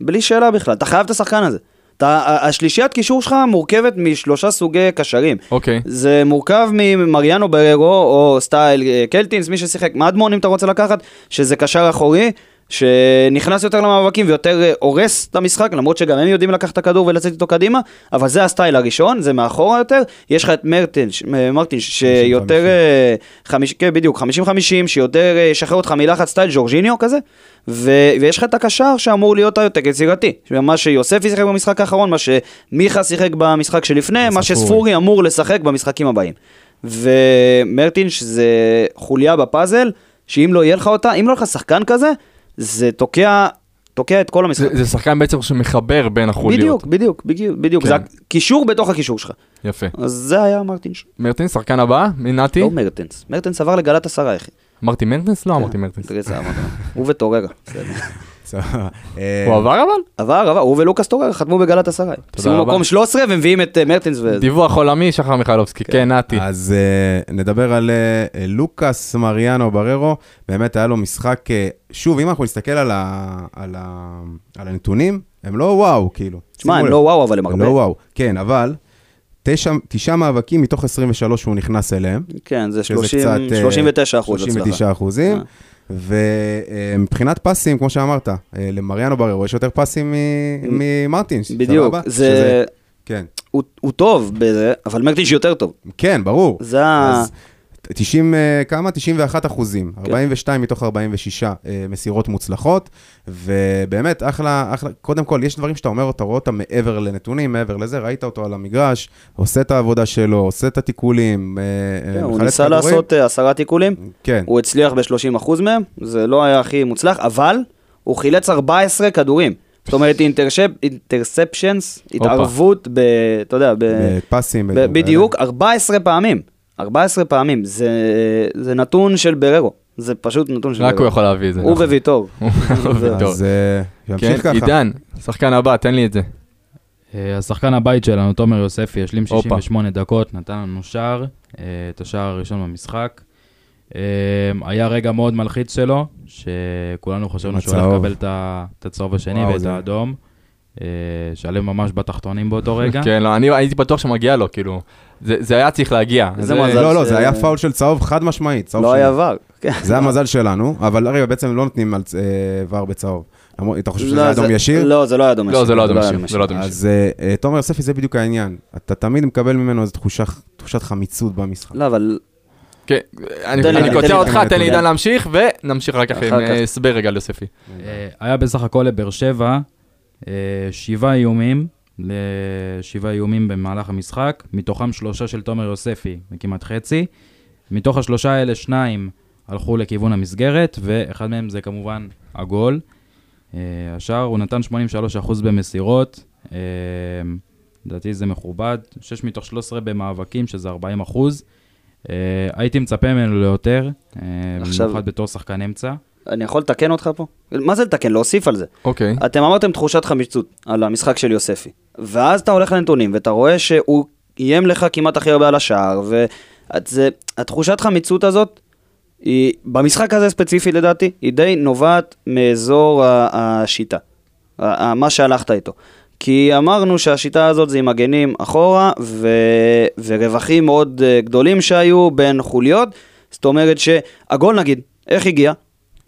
בלי שאלה בכלל. אתה חייב את השחקן הזה. השלישיית קישור שלך מורכבת מ3 סוגי קשרים. זה מורכב ממריאנו בררו או סטייל קלטינס, מי ששיחק מדמון אם אתה רוצה לקחת, שזה קשר אחורי, שנכנס יותר למאבקים ויותר הורס את המשחק, למרות שגם הם יודעים לקחת את הכדור ולצאת איתו קדימה, אבל זה הסטייל הראשון, זה מאחורה יותר. יש לך את מרטין שיותר 50, כן, בדיוק, 50-50, שיותר שחרר אותך מלחץ סטייל ג'ורג'יניו כזה, ויש לך את הקשר שאמור להיות יותר יצירתי, מה שיוספי שיחק במשחק האחרון, מה שמיכה שיחק במשחק שלפני, מה שספורי אמור לשחק במשחקים הבאים. ומרטין שזה חוליה בפאזל, שאם לא יהיה לך אותה, אם לא לך שחקן כזה, זה תוקע את כל המשחק. זה שחקן בעצם שמחבר בין החוליות. בדיוק. זה הקישור בתוך הקישור שלך. יפה. אז זה היה מרטינס. מרטינס, שחקן הבא, מנתי? לא מרטינס. מרטינס עבר לגלת השרה, אחי. אמרתי מרטינס? לא אמרתי מרטינס. הוא וטוררה. הוא עבר אבל? עבר, הוא ולוקאס טוררה חתמו בגלת השרה. שימו מקום 13 ומביאים את מרטינס. דיווח עולמי, שחר מיכלובסקי, כן, נתי. אז נדבר על לוקאס מריאנו בררו, באמת היה לו משחק, שוב, אם אנחנו נסתכל על הנתונים, הם לא וואו, כאילו. מה, הם לא וואו, אבל הם הרבה. לא וואו, כן, אבל 9 מאבקים מתוך 23 הוא נכנס אליהם. כן, זה 39%. ומבחינת פסים, כמו שאמרת, למריאנו בררו יש יותר פסים ממרטינס. בדיוק, זה... כן. הוא טוב בזה, אבל מרטינס יותר טוב. כן, ברור. זה... 91%, 42 מתוך 46 מסירות מוצלחות, ובאמת, אחלה, קודם כל, יש דברים שאתה אומר, אתה רואה אותה מעבר לנתונים, מעבר לזה, ראית אותו על המגרש, עושה את העבודה שלו, עושה את התיקולים, הוא ניסה לעשות 10 תיקולים, הוא הצליח ב-30% מהם, זה לא היה הכי מוצלח, אבל הוא חילץ 14 כדורים, זאת אומרת, אינטרספשנס, התערבות, אתה יודע, בפסים, בדיוק, 14 פעמים, 14 פעמים, זה נתון של בררו, זה פשוט נתון של בררו. רק הוא יכול להביא את זה. הוא וויטור. אז ימשיך ככה. עידן, השחקן הבא, תן לי את זה. השחקן הבית שלנו, תומר יוספי, השלים 68 דקות, נתן לנו שער, את השער הראשון במשחק. היה רגע מאוד מלחיץ שלו, שכולנו חשבנו שהוא הולך לקבל את הצהוב השני ואת האדום. שעליו ממש בתחתונים באותו רגע. כן, לא, אני הייתי בטוח שמגיע לו, כאילו, זה היה צריך להגיע. לא, זה היה פאול של צהוב חד משמעית. לא היה ור. זה המזל שלנו, אבל הרי בעצם לא נותנים על ור בצהוב. אתה חושב שזה היה אדום ישיר? לא, זה לא היה אדום ישיר. לא, זה לא היה אדום ישיר. אז תומר יוספי, זה בדיוק העניין. אתה תמיד מקבל ממנו איזו תחושת חמיצות במשחק. לא, אבל... כן, אני קוצר אותך, תן לי עידן להמשיך, ונמשיך רק אחרי הסבר רגע ליוספי. היה בסך הכל לבאר שבע 7 איומים במהלך המשחק, מתוכם 3 של תומר יוספי, כמעט חצי. מתוך ה3 האלה 2 הלכו לכיוון המסגרת, ואחד מהם זה כמובן הגול. השאר הוא נתן 83% במסירות, לדעתי זה מכובד, 6 מתוך 13 במאבקים, שזה 40%. הייתי מצפה ממנו ליותר, במיוחד בתור שחקן אמצע. אני יכול לתקן אותך פה? מה זה לתקן? להוסיף על זה. אוקיי. אתם אמרתם תחושת חמיצות על המשחק של יוספי, ואז אתה הולך לנתונים, ואתה רואה שהוא איים לך כמעט הכי הרבה על השער, והתחושת חמיצות הזאת, במשחק הזה ספציפי לדעתי, היא די נובעת מאזור השיטה, מה שהלכת איתו. כי אמרנו שהשיטה הזאת זה עם מגנים אחורה, ורווחים מאוד גדולים שהיו בין חוליות, זאת אומרת שהגול נגיד, איך הגיע?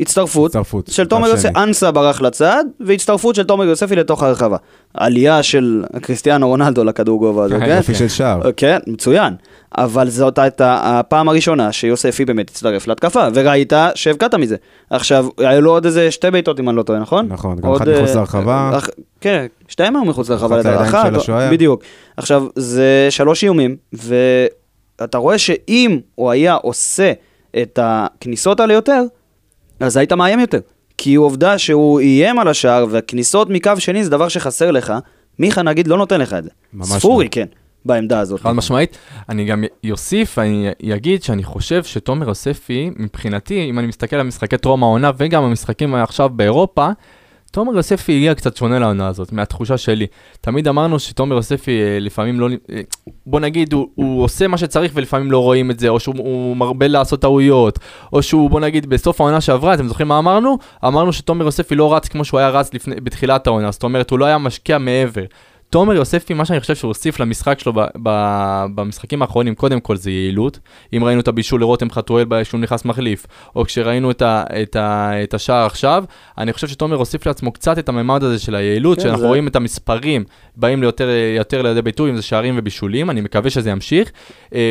הצטרפות של תומר יוספי, אנסה ברח לצד, והצטרפות של תומר יוספי לתוך הרחבה. עלייה של קריסטיאנו רונלדו לכדור גובה הזה, כן? יופי של שער. כן, מצוין. אבל זאת הייתה הפעם הראשונה שיוספי באמת הצטרף להתקפה, וראית שהבקעת מזה. עכשיו, היה לו עוד איזה 2 בעיטות, אם אני לא טועה, נכון? נכון, גם אחד מחוץ לרחבה. כן, 2 היו מחוץ לרחבה לדרכה. בדיוק. עכשיו, זה 3 איומים, ואתה רואה שאם הוא היה עושה את הכניסות האלה יותר, אז היית מאיים יותר, כי הוא עובדה שהוא איים על השער, והכניסות מקו שני זה דבר שחסר לך, מיכה נגיד לא נותן לך את זה, ספורי כן, בעמדה הזאת. חד משמעית, אני גם יוסיף, אני אגיד שאני חושב שתומר יוספי, מבחינתי, אם אני מסתכל על משחקי טרום העונה, וגם המשחקים עכשיו באירופה, תומר יוספי הגיע קצת שונה לעונה הזאת, מהתחושה שלי. תמיד אמרנו שתומר יוספי לפעמים לא... בוא נגיד, הוא עושה מה שצריך ולפעמים לא רואים את זה, או שהוא מרבה לעשות טעויות, או שהוא, בוא נגיד, בסוף העונה שעברה, אתם זוכרים מה אמרנו? אמרנו שתומר יוספי לא רץ כמו שהוא היה רץ בתחילת העונה, זאת אומרת, הוא לא היה משקיע מעבר. תומר יוספי, מה שאני חושב שהוא הוסיף למשחק שלו במשחקים האחרונים, קודם כל זה יעילות. אם ראינו את הבישול לרותם חתואל שהוא נכנס מחליף, או כשראינו את השער עכשיו, אני חושב שתומר הוסיף לעצמו קצת את הממד הזה של היעילות, שאנחנו רואים את המספרים, באים יותר לידי ביטוי, אם זה שערים ובישולים, אני מקווה שזה ימשיך.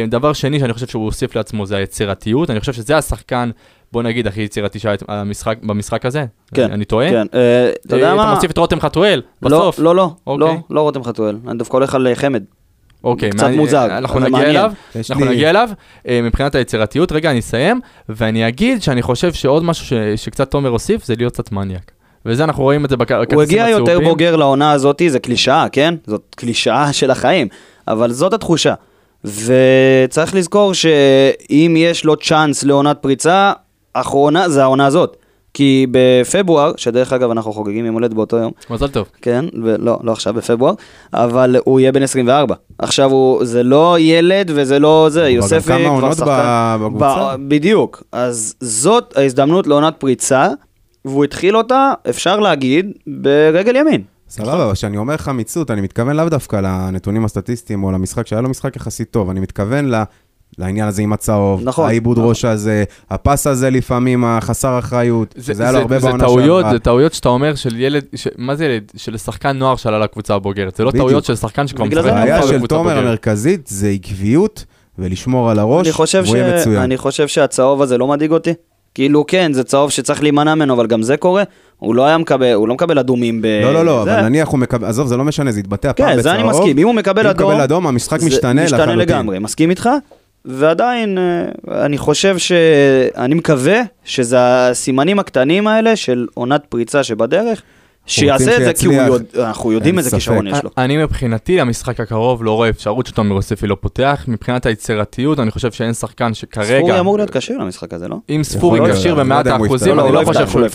דבר שני שאני חושב שהוא הוסיף לעצמו זה היצירתיות, אני חושב שזה השחקן, בוא נגיד, הכי יצירתי שהיה במשחק הזה. כן. אני טועה? כן. אתה יודע מה? אתה מוסיף את רותם חתואל בסוף? לא, לא, לא. לא רותם חתואל. אני דווקא הולך על חמד. אוקיי. קצת מוזג. אנחנו נגיע אליו. מבחינת היצירתיות, רגע, אני אסיים, ואני אגיד שאני חושב שעוד משהו שקצת תומר הוסיף, זה להיות קצת מניאק. וזה אנחנו רואים את זה בכרטיסים הצהובים. הוא הגיע יותר בוגר לעונה הזאת, זה קלישאה, כן? זאת קלישאה של החיים, אבל זאת התחושה. וצריך לזכור שאם יש לו צ'אנס לעונת פריצה, אחרונה, זה העונה הזאת. כי בפברואר, שדרך אגב אנחנו חוגגים עם הולד באותו יום. מזל טוב. כן, ולא, לא עכשיו, בפברואר. אבל הוא יהיה בן 24. עכשיו הוא, זה לא ילד וזה לא זה. יוסף כבר שחקן. כמה עונות בקבוצה? בדיוק. אז זאת ההזדמנות לעונת פריצה, והוא התחיל אותה, אפשר להגיד, ברגל ימין. סבבה, אבל שאני אומר חמיצות, אני מתכוון לאו דווקא לנתונים הסטטיסטיים או למשחק, שהיה לו משחק יחסית טוב. אני מתכוון לעניין הזה עם הצהוב, העיבוד ראש הזה, הפס הזה לפעמים, החסר אחריות, שזה היה לו הרבה בעונה שעברה. זה טעויות שאתה אומר של ילד, מה זה ילד? של שחקן נוער שעלה לקבוצה הבוגרת, זה לא טעויות של שחקן שכבר משחק בקבוצה הבוגרת. הבעיה של תומר המרכזית זה עקביות, ולשמור על הראש, והוא יהיה מצוין. אני חושב שהצהוב הזה לא מדאיג אותי, כאילו כן, זה צהוב שצריך להימנע ממנו, אבל גם זה קורה, הוא לא מקבל אדומים. לא, אבל נניח הוא מקבל, עזוב, זה לא משנה, זה יתבטא הפעם בצהוב. כן, זה אני מסכים, אם הוא מקבל אדום, המשחק משתנה לגמרי. מסכים איתך? ועדיין אני חושב שאני מקווה שזה הסימנים הקטנים האלה של עונת פריצה שבדרך, שיעשה את זה כי אנחנו יודעים איזה כישרון יש לו. אני מבחינתי, המשחק הקרוב לא רואה אפשרות שתומר יוספי לא פותח, מבחינת היצירתיות אני חושב שאין שחקן שכרגע... ספורי אמור להיות קשיר למשחק הזה, לא? אם ספורי קשיר ב100%, אני לא חושב שהוא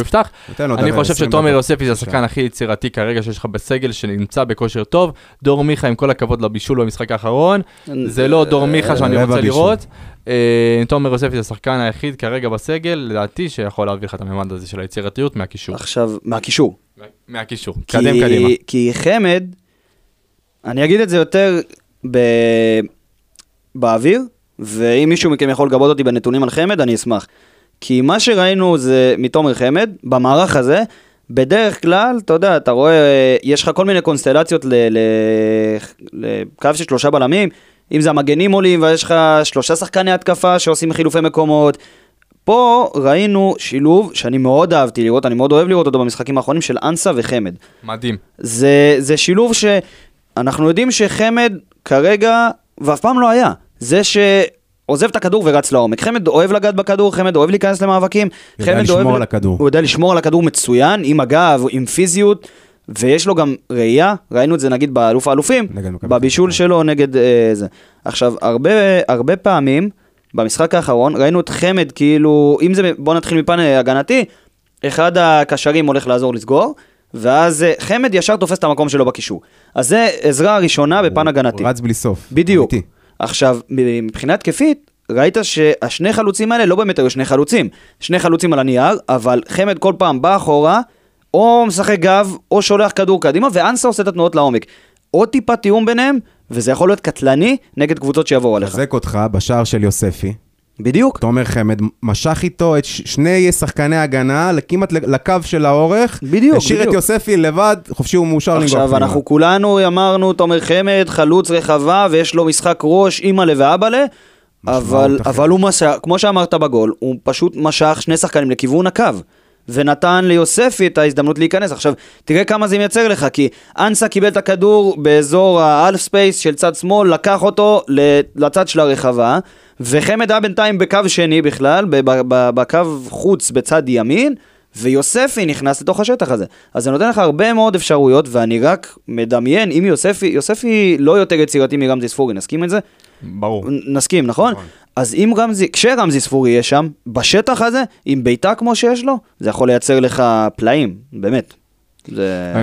יפתח, אני חושב שתומר יוספי זה השחקן הכי יצירתי כרגע שיש לך בסגל, שנמצא בכושר טוב. דור מיכה, עם כל הכבוד לבישול במשחק האחרון, זה לא דור מיכה שאני רוצה לראות. תומר יוספי זה השחקן היחיד כרגע בסגל, לדעתי, שיכול להביא לך את הממד הזה של היצירתיות מהקישור. עכשיו, מהקישור. מהקישור, קדם קדימה. כי חמד, אני אגיד את זה יותר באוויר, ואם מישהו מכם יכול לגבות אותי בנתונים על חמד, אני אשמח. כי מה שראינו זה מתומר חמד, במערך הזה, בדרך כלל, אתה יודע, אתה רואה, יש לך כל מיני קונסטלציות לקו של 3 בלמים, אם זה המגנים עולים, ויש לך 3 שחקני התקפה שעושים חילופי מקומות. פה ראינו שילוב שאני מאוד אהבתי לראות, אני מאוד אוהב לראות אותו במשחקים האחרונים, של אנסה וחמד. מדהים. זה שילוב שאנחנו יודעים שחמד כרגע, ואף פעם לא היה, זה שעוזב את הכדור ורץ לעומק. חמד אוהב לגעת בכדור, חמד אוהב להיכנס למאבקים. יודע לשמור על הכדור. הוא יודע לשמור על הכדור מצוין, עם הגב, עם פיזיות. ויש לו גם ראייה, ראינו את זה נגיד באלוף האלופים, בבישול שלו נגד זה. עכשיו, הרבה פעמים, במשחק האחרון, ראינו את חמד כאילו, אם זה, בוא נתחיל מפן הגנתי, אחד הקשרים הולך לעזור לסגור, ואז חמד ישר תופס את המקום שלו בקישור. אז זה עזרה הראשונה בפן הגנתי. הוא רץ בלי סוף. בדיוק. עכשיו, מבחינת כיפית, ראית שהשני חלוצים האלה, לא באמת היו שני חלוצים. שני חלוצים על הנייר, אבל חמד כל פעם בא אחורה, או משחק גב, או שולח כדור קדימה, ואנסה עושה את התנועות לעומק. עוד טיפה תיאום ביניהם, וזה יכול להיות קטלני נגד קבוצות שיבואו עליך. חזק אותך בשער של יוספי. בדיוק. תומר חמד משך איתו את שני שחקני הגנה, כמעט לקו של האורך. בדיוק. השאיר את יוספי לבד, חופשי ומאושר. עכשיו, אנחנו כולנו אמרנו, תומר חמד, חלוץ רחבה, ויש לו משחק ראש, אימא ואבא לה, אבל הוא משך, כמו שאמרת בגול, הוא פשוט משך שני שחקנים לכיוון הקו. ונתן ליוספי את ההזדמנות להיכנס. עכשיו, תראה כמה זה מייצר לך, כי אנסה קיבל את הכדור באזור האלף ספייס של צד שמאל, לקח אותו לצד של הרחבה, וחמד היה בינתיים בקו שני בכלל, בקו חוץ בצד ימין, ויוספי נכנס לתוך השטח הזה. אז זה נותן לך הרבה מאוד אפשרויות, ואני רק מדמיין, אם יוספי לא יותר יצירתי מרמזי ספורי, נסכים את זה? ברור. נסכים, נכון? נכון. אז אם כשרמזי ספורי יהיה שם, בשטח הזה, עם ביתה כמו שיש לו, זה יכול לייצר לך פלאים, באמת.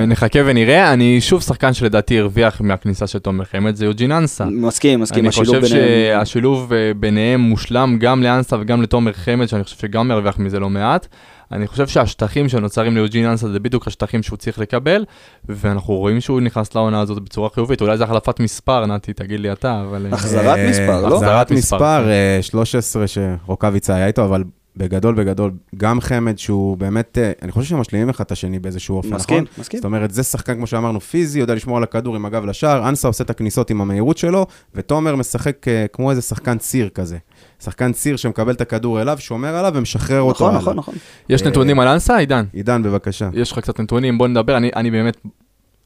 נחכה ונראה. אני שוב שחקן שלדעתי הרוויח מהכניסה של תום מלחמת, זה יוג'ין אנסה. מסכים, מסכים. אני חושב שהשילוב ביניהם מושלם גם לאנסה וגם לתום מלחמת, שאני חושב שגם הרוויח מזה לא מעט. אני חושב שהשטחים שנוצרים ליוג'ין אנסה זה בדיוק השטחים שהוא צריך לקבל, ואנחנו רואים שהוא נכנס לעונה הזאת בצורה חיובית. אולי זה החלפת מספר, נתי, תגיד לי אתה, אבל... החזרת מספר, לא? החזרת מספר, 13 שרוקביצה היה איתו, אבל... בגדול, בגדול, גם חמד שהוא באמת, אני חושב שהם משלימים אחד את השני באיזשהו אופן, נכון? מסכים. זאת אומרת, זה שחקן, כמו שאמרנו, פיזי, יודע לשמור על הכדור עם הגב לשער, אנסה עושה את הכניסות עם המהירות שלו, ותומר משחק כמו איזה שחקן ציר כזה. שחקן ציר שמקבל את הכדור אליו, שומר עליו ומשחרר אותו עליו. נכון, נכון, נכון. יש נתונים על אנסה, עידן? עידן, בבקשה. יש לך קצת נתונים, בוא נדבר, אני באמת...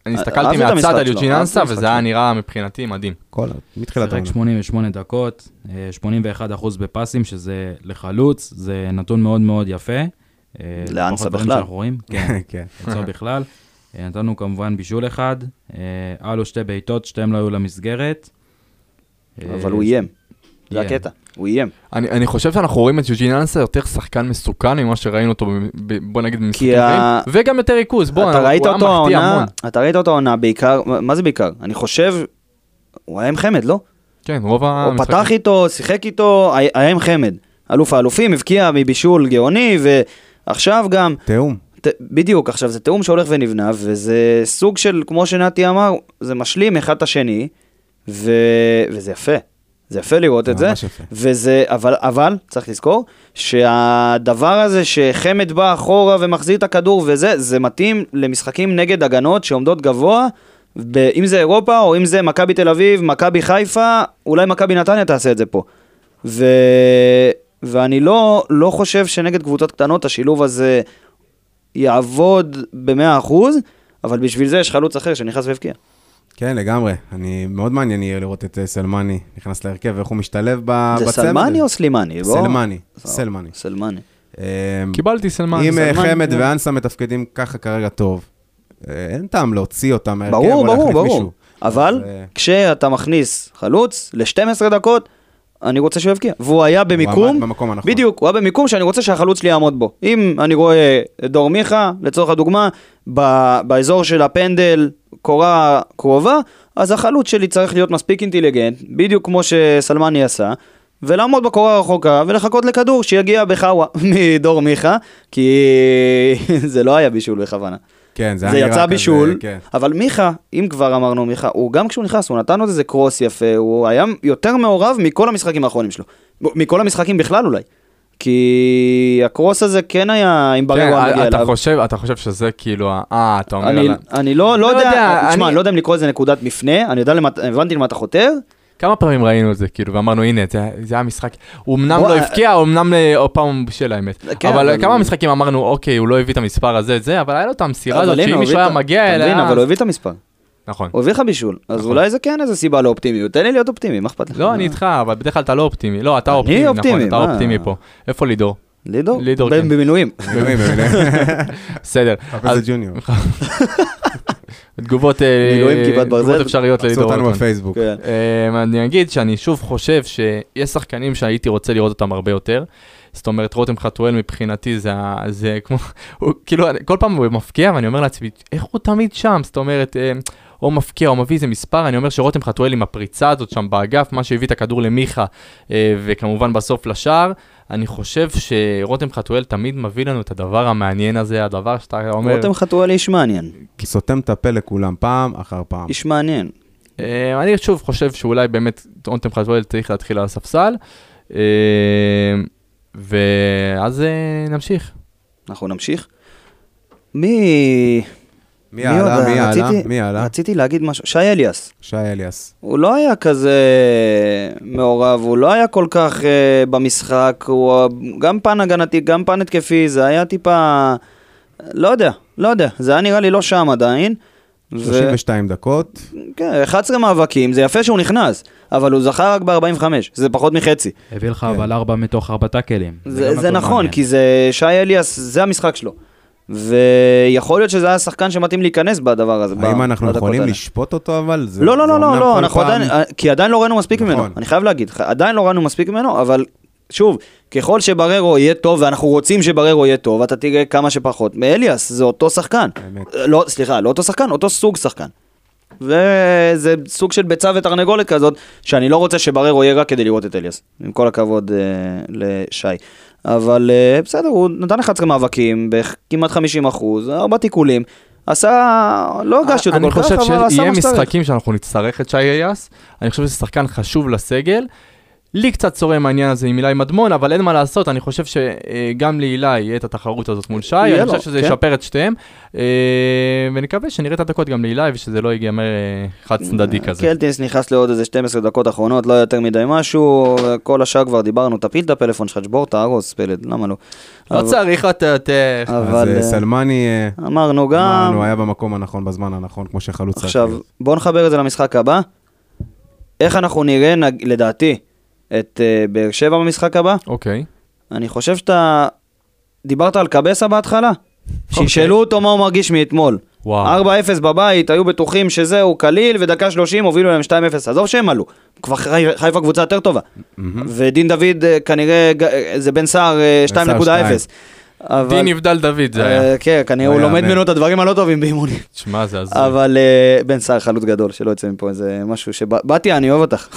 אני הסתכלתי מהצד על יוג'ין אנסה, וזה היה נראה מבחינתי מדהים. רק 88 דקות, 81% בפסים, שזה לחלוץ, זה נתון מאוד מאוד יפה. לאנסה בכלל. כן, לאנסה בכלל. נתנו כמובן בישול אחד, היה לו שתי בעיטות, שתיהם לא היו למסגרת. אבל הוא איים. זה הקטע, הוא איים. אני חושב שאנחנו רואים את יוג'ין אנסה יותר שחקן מסוכן ממה שראינו אותו, בוא נגיד במשחקים, וגם יותר ריכוז, בוא, הוא היה מחטיע המון. אתה ראית אותו עונה בעיקר, מה זה בעיקר? אני חושב, הוא היה עם חמד, לא? כן, רוב המשחקים. הוא פתח איתו, שיחק איתו, היה עם חמד. אלוף האלופים, הבקיע מבישול גאוני, ועכשיו גם... תאום. בדיוק, עכשיו זה תאום שהולך ונבנה, וזה סוג של, כמו שנתי אמר, זה משלים אחד את השני, וזה יפה. זה יפה לראות את זה, וזה, אבל צריך לזכור שהדבר הזה שחמד בא אחורה ומחזיר את הכדור וזה, זה מתאים למשחקים נגד הגנות שעומדות גבוה, אם זה אירופה או אם זה מכבי תל אביב, מכבי חיפה, אולי מכבי נתניה תעשה את זה פה. ואני לא חושב שנגד קבוצות קטנות השילוב הזה יעבוד ב-100%, אבל בשביל זה יש חלוץ אחר שנכנס והבקיע. כן, לגמרי. אני מאוד מעניין יהיה לראות את סלמני נכנס להרכב, ואיך הוא משתלב בצמד. זה סלמני או סלימני? סלמני. סלמני. קיבלתי סלמני. אם חמד ואנסה מתפקדים ככה כרגע טוב, אין טעם להוציא אותם מהרכב, ברור, ברור, ברור. אבל כשאתה מכניס חלוץ ל-12 דקות, אני רוצה שהוא יבקיע. והוא היה במיקום, בדיוק, הוא היה במיקום שאני רוצה שהחלוץ לי יעמוד בו. אם אני רואה דור מיכה, לצורך הדוגמה, באזור של הפנדל, קורה קרובה, אז החלוץ שלי צריך להיות מספיק אינטליגנט, בדיוק כמו שסלמני עשה, ולעמוד בקורה הרחוקה, ולחכות לכדור שיגיע בחווה מדור מיכה, כי זה לא היה בישול בכוונה. כן, זה יצא בישול, כן. אבל מיכה, אם כבר אמרנו מיכה, הוא גם כשהוא נכנס, הוא נתן עוד איזה קרוס יפה, הוא היה יותר מעורב מכל המשחקים האחרונים שלו, מכל המשחקים בכלל אולי. כי הקרוס הזה כן היה עם ברגע המגיע אליו. אתה חושב שזה כאילו, אתה אומר עליו. אני לא יודע, תשמע, אני לא יודע אם לקרוא איזה נקודת מפנה, אני הבנתי למה אתה חותר. כמה פעמים ראינו את זה, כאילו, ואמרנו, הנה, זה היה משחק, הוא אמנם לא הבקיע, הוא אמנם עוד פעם בשל האמת. אבל כמה משחקים אמרנו, אוקיי, הוא לא הביא את המספר הזה, אבל היה לו את המסירה הזאת, שאם מישהו היה מגיע אליה... אבל הוא הביא את המספר. נכון. הוא הביא לך בישול, אז אולי זה כן איזו סיבה לא אופטימיות, תן לי להיות אופטימי, מה אכפת לך? לא, אני איתך, אבל בדרך כלל אתה לא אופטימי, לא, אתה אופטימי, נכון, אתה אופטימי פה. איפה לידור? לידור, כן. במינויים. בסדר. חפש את ג'וניור. תגובות אפשריות לידור. עשו אותנו בפייסבוק. אני אגיד שאני שוב חושב שיש שחקנים שהייתי רוצה לראות אותם הרבה יותר, זאת אומרת, רותם חתואל מבחינתי זה כמו, כאילו, כל פעם הוא מפקיע, ואני אומר לעצמי, איך הוא תמיד שם? זאת אומרת, או מפקיע, או מביא איזה מספר, אני אומר שרותם חתואל עם הפריצה הזאת שם באגף, מה שהביא את הכדור למיכה, וכמובן בסוף לשער, אני חושב שרותם חתואל תמיד מביא לנו את הדבר המעניין הזה, הדבר שאתה אומר... רותם חתואל איש מעניין. סותם את הפה לכולם, פעם אחר פעם. איש מעניין. אני שוב חושב שאולי באמת רותם חתואל צריך להתחיל על הספסל, ואז נמשיך. אנחנו נמשיך. מי עלה? רציתי להגיד משהו. שי אליאס. הוא לא היה כזה מעורב, הוא לא היה כל כך במשחק, הוא גם פן הגנתי, גם פן התקפי, זה היה טיפה... לא יודע. זה היה נראה לי לא שם עדיין. 32 דקות. כן, 11 מאבקים, זה יפה שהוא נכנס, אבל הוא זכה רק ב-45, זה פחות מחצי. הביא לך אבל 4 מתוך 4 טאקלים. זה נכון, כי שי אליאס, זה המשחק שלו. ויכול להיות שזה היה שחקן שמתאים להיכנס בדבר הזה. האם אנחנו יכולים לשפוט אותו אבל? לא, כי עדיין לא ראינו מספיק ממנו, אני חייב להגיד, עדיין לא ראינו מספיק ממנו, אבל שוב, ככל שבררו יהיה טוב, ואנחנו רוצים שבררו יהיה טוב, אתה תראה כמה שפחות. מאליאס, זה אותו שחקן. לא, סליחה, לא אותו שחקן, אותו סוג שחקן. וזה סוג של ביצה ותרנגולת כזאת, שאני לא רוצה שבררו יהיה רק כדי לראות את אליאס. עם כל הכבוד לשי. אבל בסדר, הוא נתן 11 מאבקים, בכמעט 50%, 4 תיקולים. עשה, לא הגשתי אותו כל כך, אבל עשה מה שצריך. אני חושב שיהיה משחקים שאנחנו נצטרך את שי אליאס. אני חושב שזה שחקן חשוב לסגל. לי קצת צורם העניין הזה עם אילי מדמון, אבל אין מה לעשות, אני חושב שגם לאילי יהיה את התחרות הזאת מול שי, אני חושב שזה ישפר את שתיהם, ונקווה שנראה את הדקות גם לאילי, ושזה לא יגמר חד צדדי כזה. קלטינס נכנס לעוד איזה 12 דקות אחרונות, לא יותר מדי משהו, כל השעה כבר דיברנו, תפיל את הפלאפון שלך, שבור, תארוס, פלד, למה לא? לא צריך לתת. אז סלמני, אמרנו גם, הוא היה במקום הנכון, בזמן הנכון, כמו שחלוץ. עכשיו, בוא נחבר את זה למשחק הבא. איך אנחנו נראה, לדעתי, את באר שבע במשחק הבא. אוקיי. אני חושב שאתה דיברת על קבסה בהתחלה. שישאלו אותו מה הוא מרגיש מאתמול. 4-0 בבית, היו בטוחים שזהו קליל, ודקה 30 הובילו להם 2-0. עזוב שהם עלו. כבר חיפה קבוצה יותר טובה. ודין דוד כנראה זה בן סער 2.0. דין יבדל דוד זה היה. כן, כנראה הוא לומד ממנו את הדברים הלא טובים באימונים. שמה זה עזוב. אבל בן סער חלוץ גדול, שלא יצא מפה איזה משהו שבאתי, אני אוהב אותך.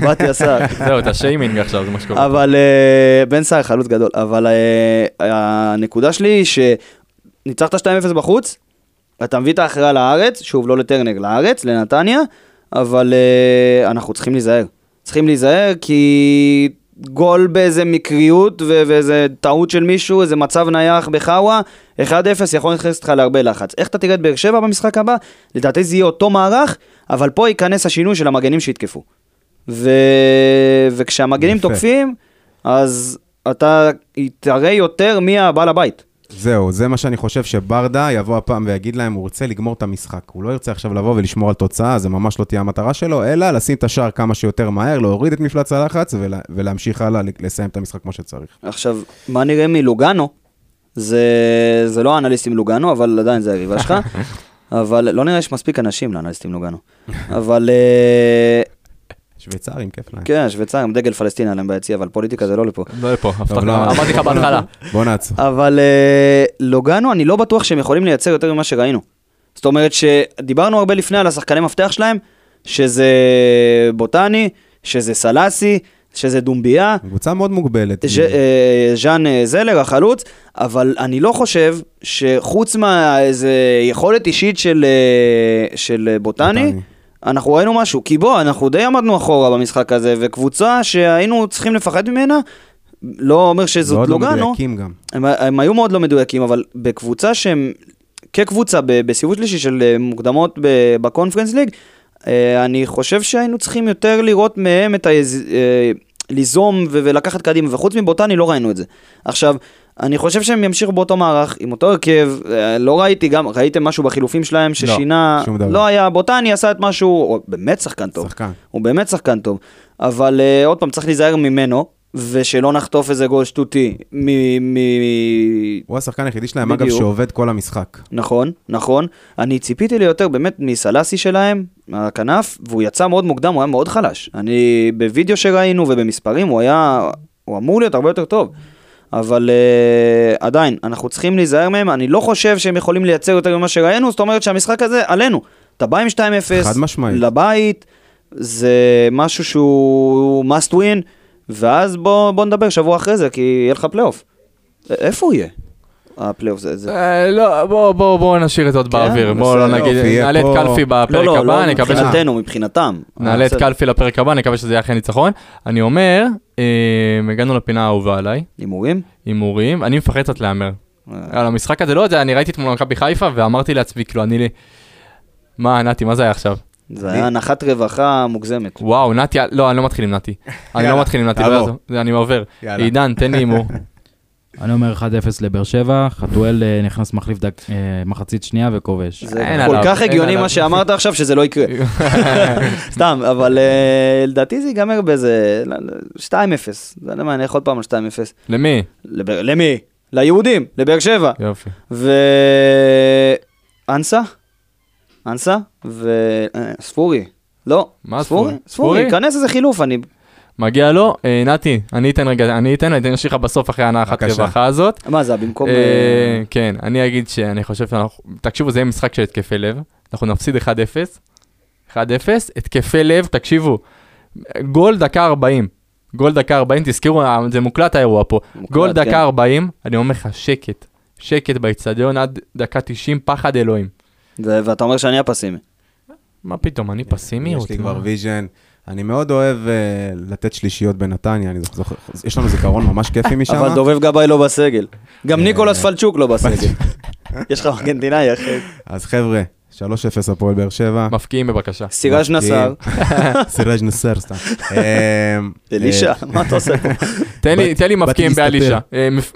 באתי הסער. זהו, את השיימינג עכשיו, זה מה שקורה. אבל בן סער חלוץ גדול. אבל הנקודה שלי היא שניצחת 2-0 בחוץ, אתה מביא את האחריה לארץ, שוב לא לטרנר, לארץ, לנתניה, אבל אנחנו צריכים להיזהר. צריכים להיזהר כי... גול באיזה מקריות ואיזה טעות של מישהו, איזה מצב נייח בחאווה, 1-0 יכול להכניס אותך להרבה לחץ. איך אתה תראה את באר שבע במשחק הבא? לדעתי זה יהיה אותו מערך, אבל פה ייכנס השינוי של המגנים שהתקפו. וכשהמגנים תוקפים, אז אתה תראה יותר מי הבעל הבית. זהו, זה מה שאני חושב שברדה יבוא הפעם ויגיד להם, הוא רוצה לגמור את המשחק, הוא לא ירצה עכשיו לבוא ולשמור על תוצאה, זה ממש לא תהיה המטרה שלו, אלא לשים את השער כמה שיותר מהר, להוריד את מפלץ הלחץ ולהמשיך הלאה, לסיים את המשחק כמו שצריך. עכשיו, מה נראה מלוגנו? זה לא האנליסטים לוגנו, אבל עדיין זה הריבה שלך, אבל לא נראה שמספיק אנשים לאנליסטים לוגנו, אבל... שוויצרים, כיף להם. כן, שוויצרים, דגל פלסטין עליהם ביציע, אבל פוליטיקה זה לא לפה. לא לפה, אמרתי לך בהתחלה. בוא נעצור. אבל לוגנו, אני לא בטוח שהם יכולים לייצר יותר ממה שראינו. זאת אומרת שדיברנו הרבה לפני על השחקני מפתח שלהם, שזה בוטני, שזה סלאסי, שזה דומביה. קבוצה מאוד מוגבלת. ז'אן זלר, החלוץ, אבל אני לא חושב שחוץ מאיזו יכולת אישית של בוטני, אנחנו ראינו משהו, כי בוא, אנחנו די עמדנו אחורה במשחק הזה, וקבוצה שהיינו צריכים לפחד ממנה, לא אומר שזאת לא גנו. מאוד לא מדויקים גם. הם היו מאוד לא מדויקים, אבל בקבוצה שהם, כקבוצה, בסיבוב שלישי של מוקדמות בקונפרנס ליג, אני חושב שהיינו צריכים יותר לראות מהם את ליזום ולקחת קדימה, וחוץ מבוטני לא ראינו את זה. עכשיו, אני חושב שהם ימשיך באותו מערך, עם אותו הרכב, לא ראיתי גם, ראיתם משהו בחילופים שלהם ששינה, לא היה, בוטני עשה את משהו, הוא באמת שחקן טוב, הוא באמת שחקן טוב, אבל עוד פעם צריך להיזהר ממנו, ושלא נחטוף איזה גול שטותי, הוא השחקן היחידי שלהם, אגב, שעובד כל המשחק. נכון, נכון, אני ציפיתי לי יותר באמת מסלאסי שלהם, הכנף, והוא יצא מאוד מוקדם, הוא היה מאוד חלש, אני בווידאו שראינו ובמספרים, הוא אמור להיות הרבה יותר טוב. אבל עדיין, אנחנו צריכים להיזהר מהם, אני לא חושב שהם יכולים לייצר יותר ממה שראינו, זאת אומרת שהמשחק הזה עלינו, אתה בא עם 2-0, לבית, זה משהו שהוא must win, ואז בוא נדבר שבוע אחרי זה, כי יהיה לך פלייאוף. איפה הוא יהיה? הפלייאוף זה... לא, בואו נשאיר את זה עוד באוויר, בואו לא נגיד, נעלה את קלפי בפרק הבא, מבחינתם. נעלה את קלפי לפרק הבא, נקווה שזה יהיה אחרי ניצחון. אני אומר, הגענו לפינה האהובה עליי. הימורים? הימורים, אני מפחד קצת להמר. על המשחק הזה לא, אני ראיתי את מכבי חיפה ואמרתי לעצמי, כאילו, אני לי, מה נתי, מה זה היה עכשיו? זה היה הנחת רווחה מוגזמת. וואו, נתי, לא, אני לא מתחיל עם נתי. אני לא מתחיל עם נתי, אני מעובר. עידן, תן לי הימור. אני אומר 1-0 לבאר שבע, חתואל נכנס מחליף מחצית שנייה וכובש. זה כל כך הגיוני מה שאמרת עכשיו שזה לא יקרה. סתם, אבל לדעתי זה ייגמר באיזה 2-0. זה לא מעניין, עוד פעם על 2-0. למי? למי? ליהודים, לבאר שבע. יופי. ואנסה? אנסה? וספורי? לא. מה ספורי? ספורי, כנס איזה חילוף, אני... מגיע לו, נתי, אני אתן להשאיר לך בסוף אחרי הענה אחת רווחה הזאת. מה זה, במקום... כן, אני אגיד שאני חושב, תקשיבו, זה יהיה משחק של התקפי לב, אנחנו נפסיד 1-0, התקפי לב, תקשיבו, גול דקה 40, תזכרו, זה מוקלט האירוע פה, גול דקה 40, אני אומר לך, שקט באצטדיון עד דקה 90, פחד אלוהים. ואתה אומר שאני הפסימי. מה פתאום, אני פסימי? יש לי כבר ויז'ן. אני מאוד אוהב לתת שלישיות בנתניה, יש לנו זיכרון ממש כיפי משם. אבל דובב גבאי לא בסגל. גם ניקולס פלצ'וק לא בסגל. יש לך ארגנטינאי אחר. אז חבר'ה, 3-0 הפועל באר שבע. מפקיעים בבקשה. סיראז' נסאר. סתם. אלישה, מה אתה עושה פה? תן לי מפקיעים באלישה.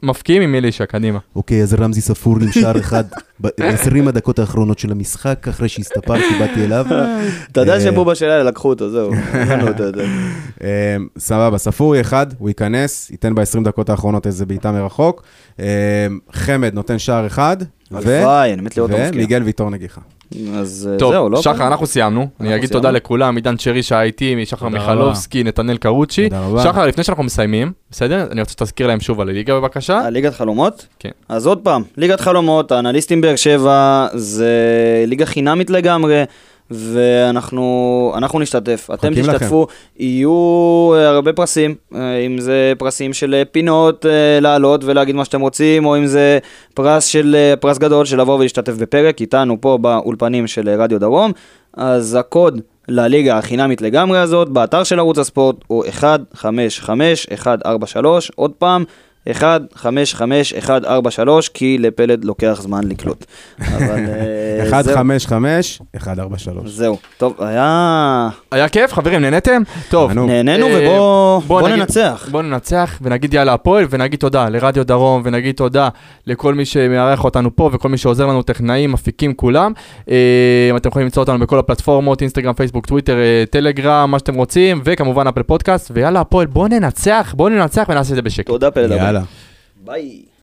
מפקיעים עם אלישה, קדימה. אוקיי, אז רמזי ספור עם שער אחד ב-20 הדקות האחרונות של המשחק, אחרי שהסתפרתי, באתי אליו. אתה יודע שפה בשאלה לקחו אותו, זהו. סבבה, ספורי אחד, הוא ייכנס, ייתן ב-20 דקות האחרונות איזה בעיטה מרחוק. חמד נותן שער אחד. ומיגל ויתור נגיחה. טוב, שחר, אנחנו סיימנו. אני אגיד תודה לכולם, עידן צ'רי שהייתי, שחר מיכלובסקי, נתנאל קרוצ'י. שחר, לפני שאנחנו מסיימים, בסדר? אני רוצה שתזכיר להם שוב על הליגה בבקשה. הליגת חלומות? כן. אז עוד פעם, ליגת חלומות, האנליסטים באר שבע, זה ליגה חינמית לגמרי, ואנחנו נשתתף, אתם תשתתפו, יהיו הרבה פרסים, אם זה פרסים של פינות לעלות ולהגיד מה שאתם רוצים, או אם זה פרס גדול של לבוא ולהשתתף בפרק, איתנו פה באולפנים של רדיו דרום, אז הקוד לליגה החינמית לגמרי הזאת, באתר של ערוץ הספורט הוא 155143, עוד פעם, 155143, כי לפלד לוקח זמן לקלוט. 155143. זהו. טוב, היה כיף, חברים, נהנתם? טוב. נהנינו ובוא ננצח. בוא ננצח ונגיד יאללה הפועל, ונגיד תודה לרדיו דרום, ונגיד תודה לכל מי שמארח אותנו פה, וכל מי שעוזר לנו, טכנאים, מפיקים, כולם. אתם יכולים למצוא אותנו בכל הפלטפורמות, אינסטגרם, פייסבוק, טוויטר, טלגרם, מה שאתם רוצים, וכמובן אפל פודקאסט, ויאללה הפועל, בוא ננצח ונעשה את זה בשקט. תודה פלד. ביי.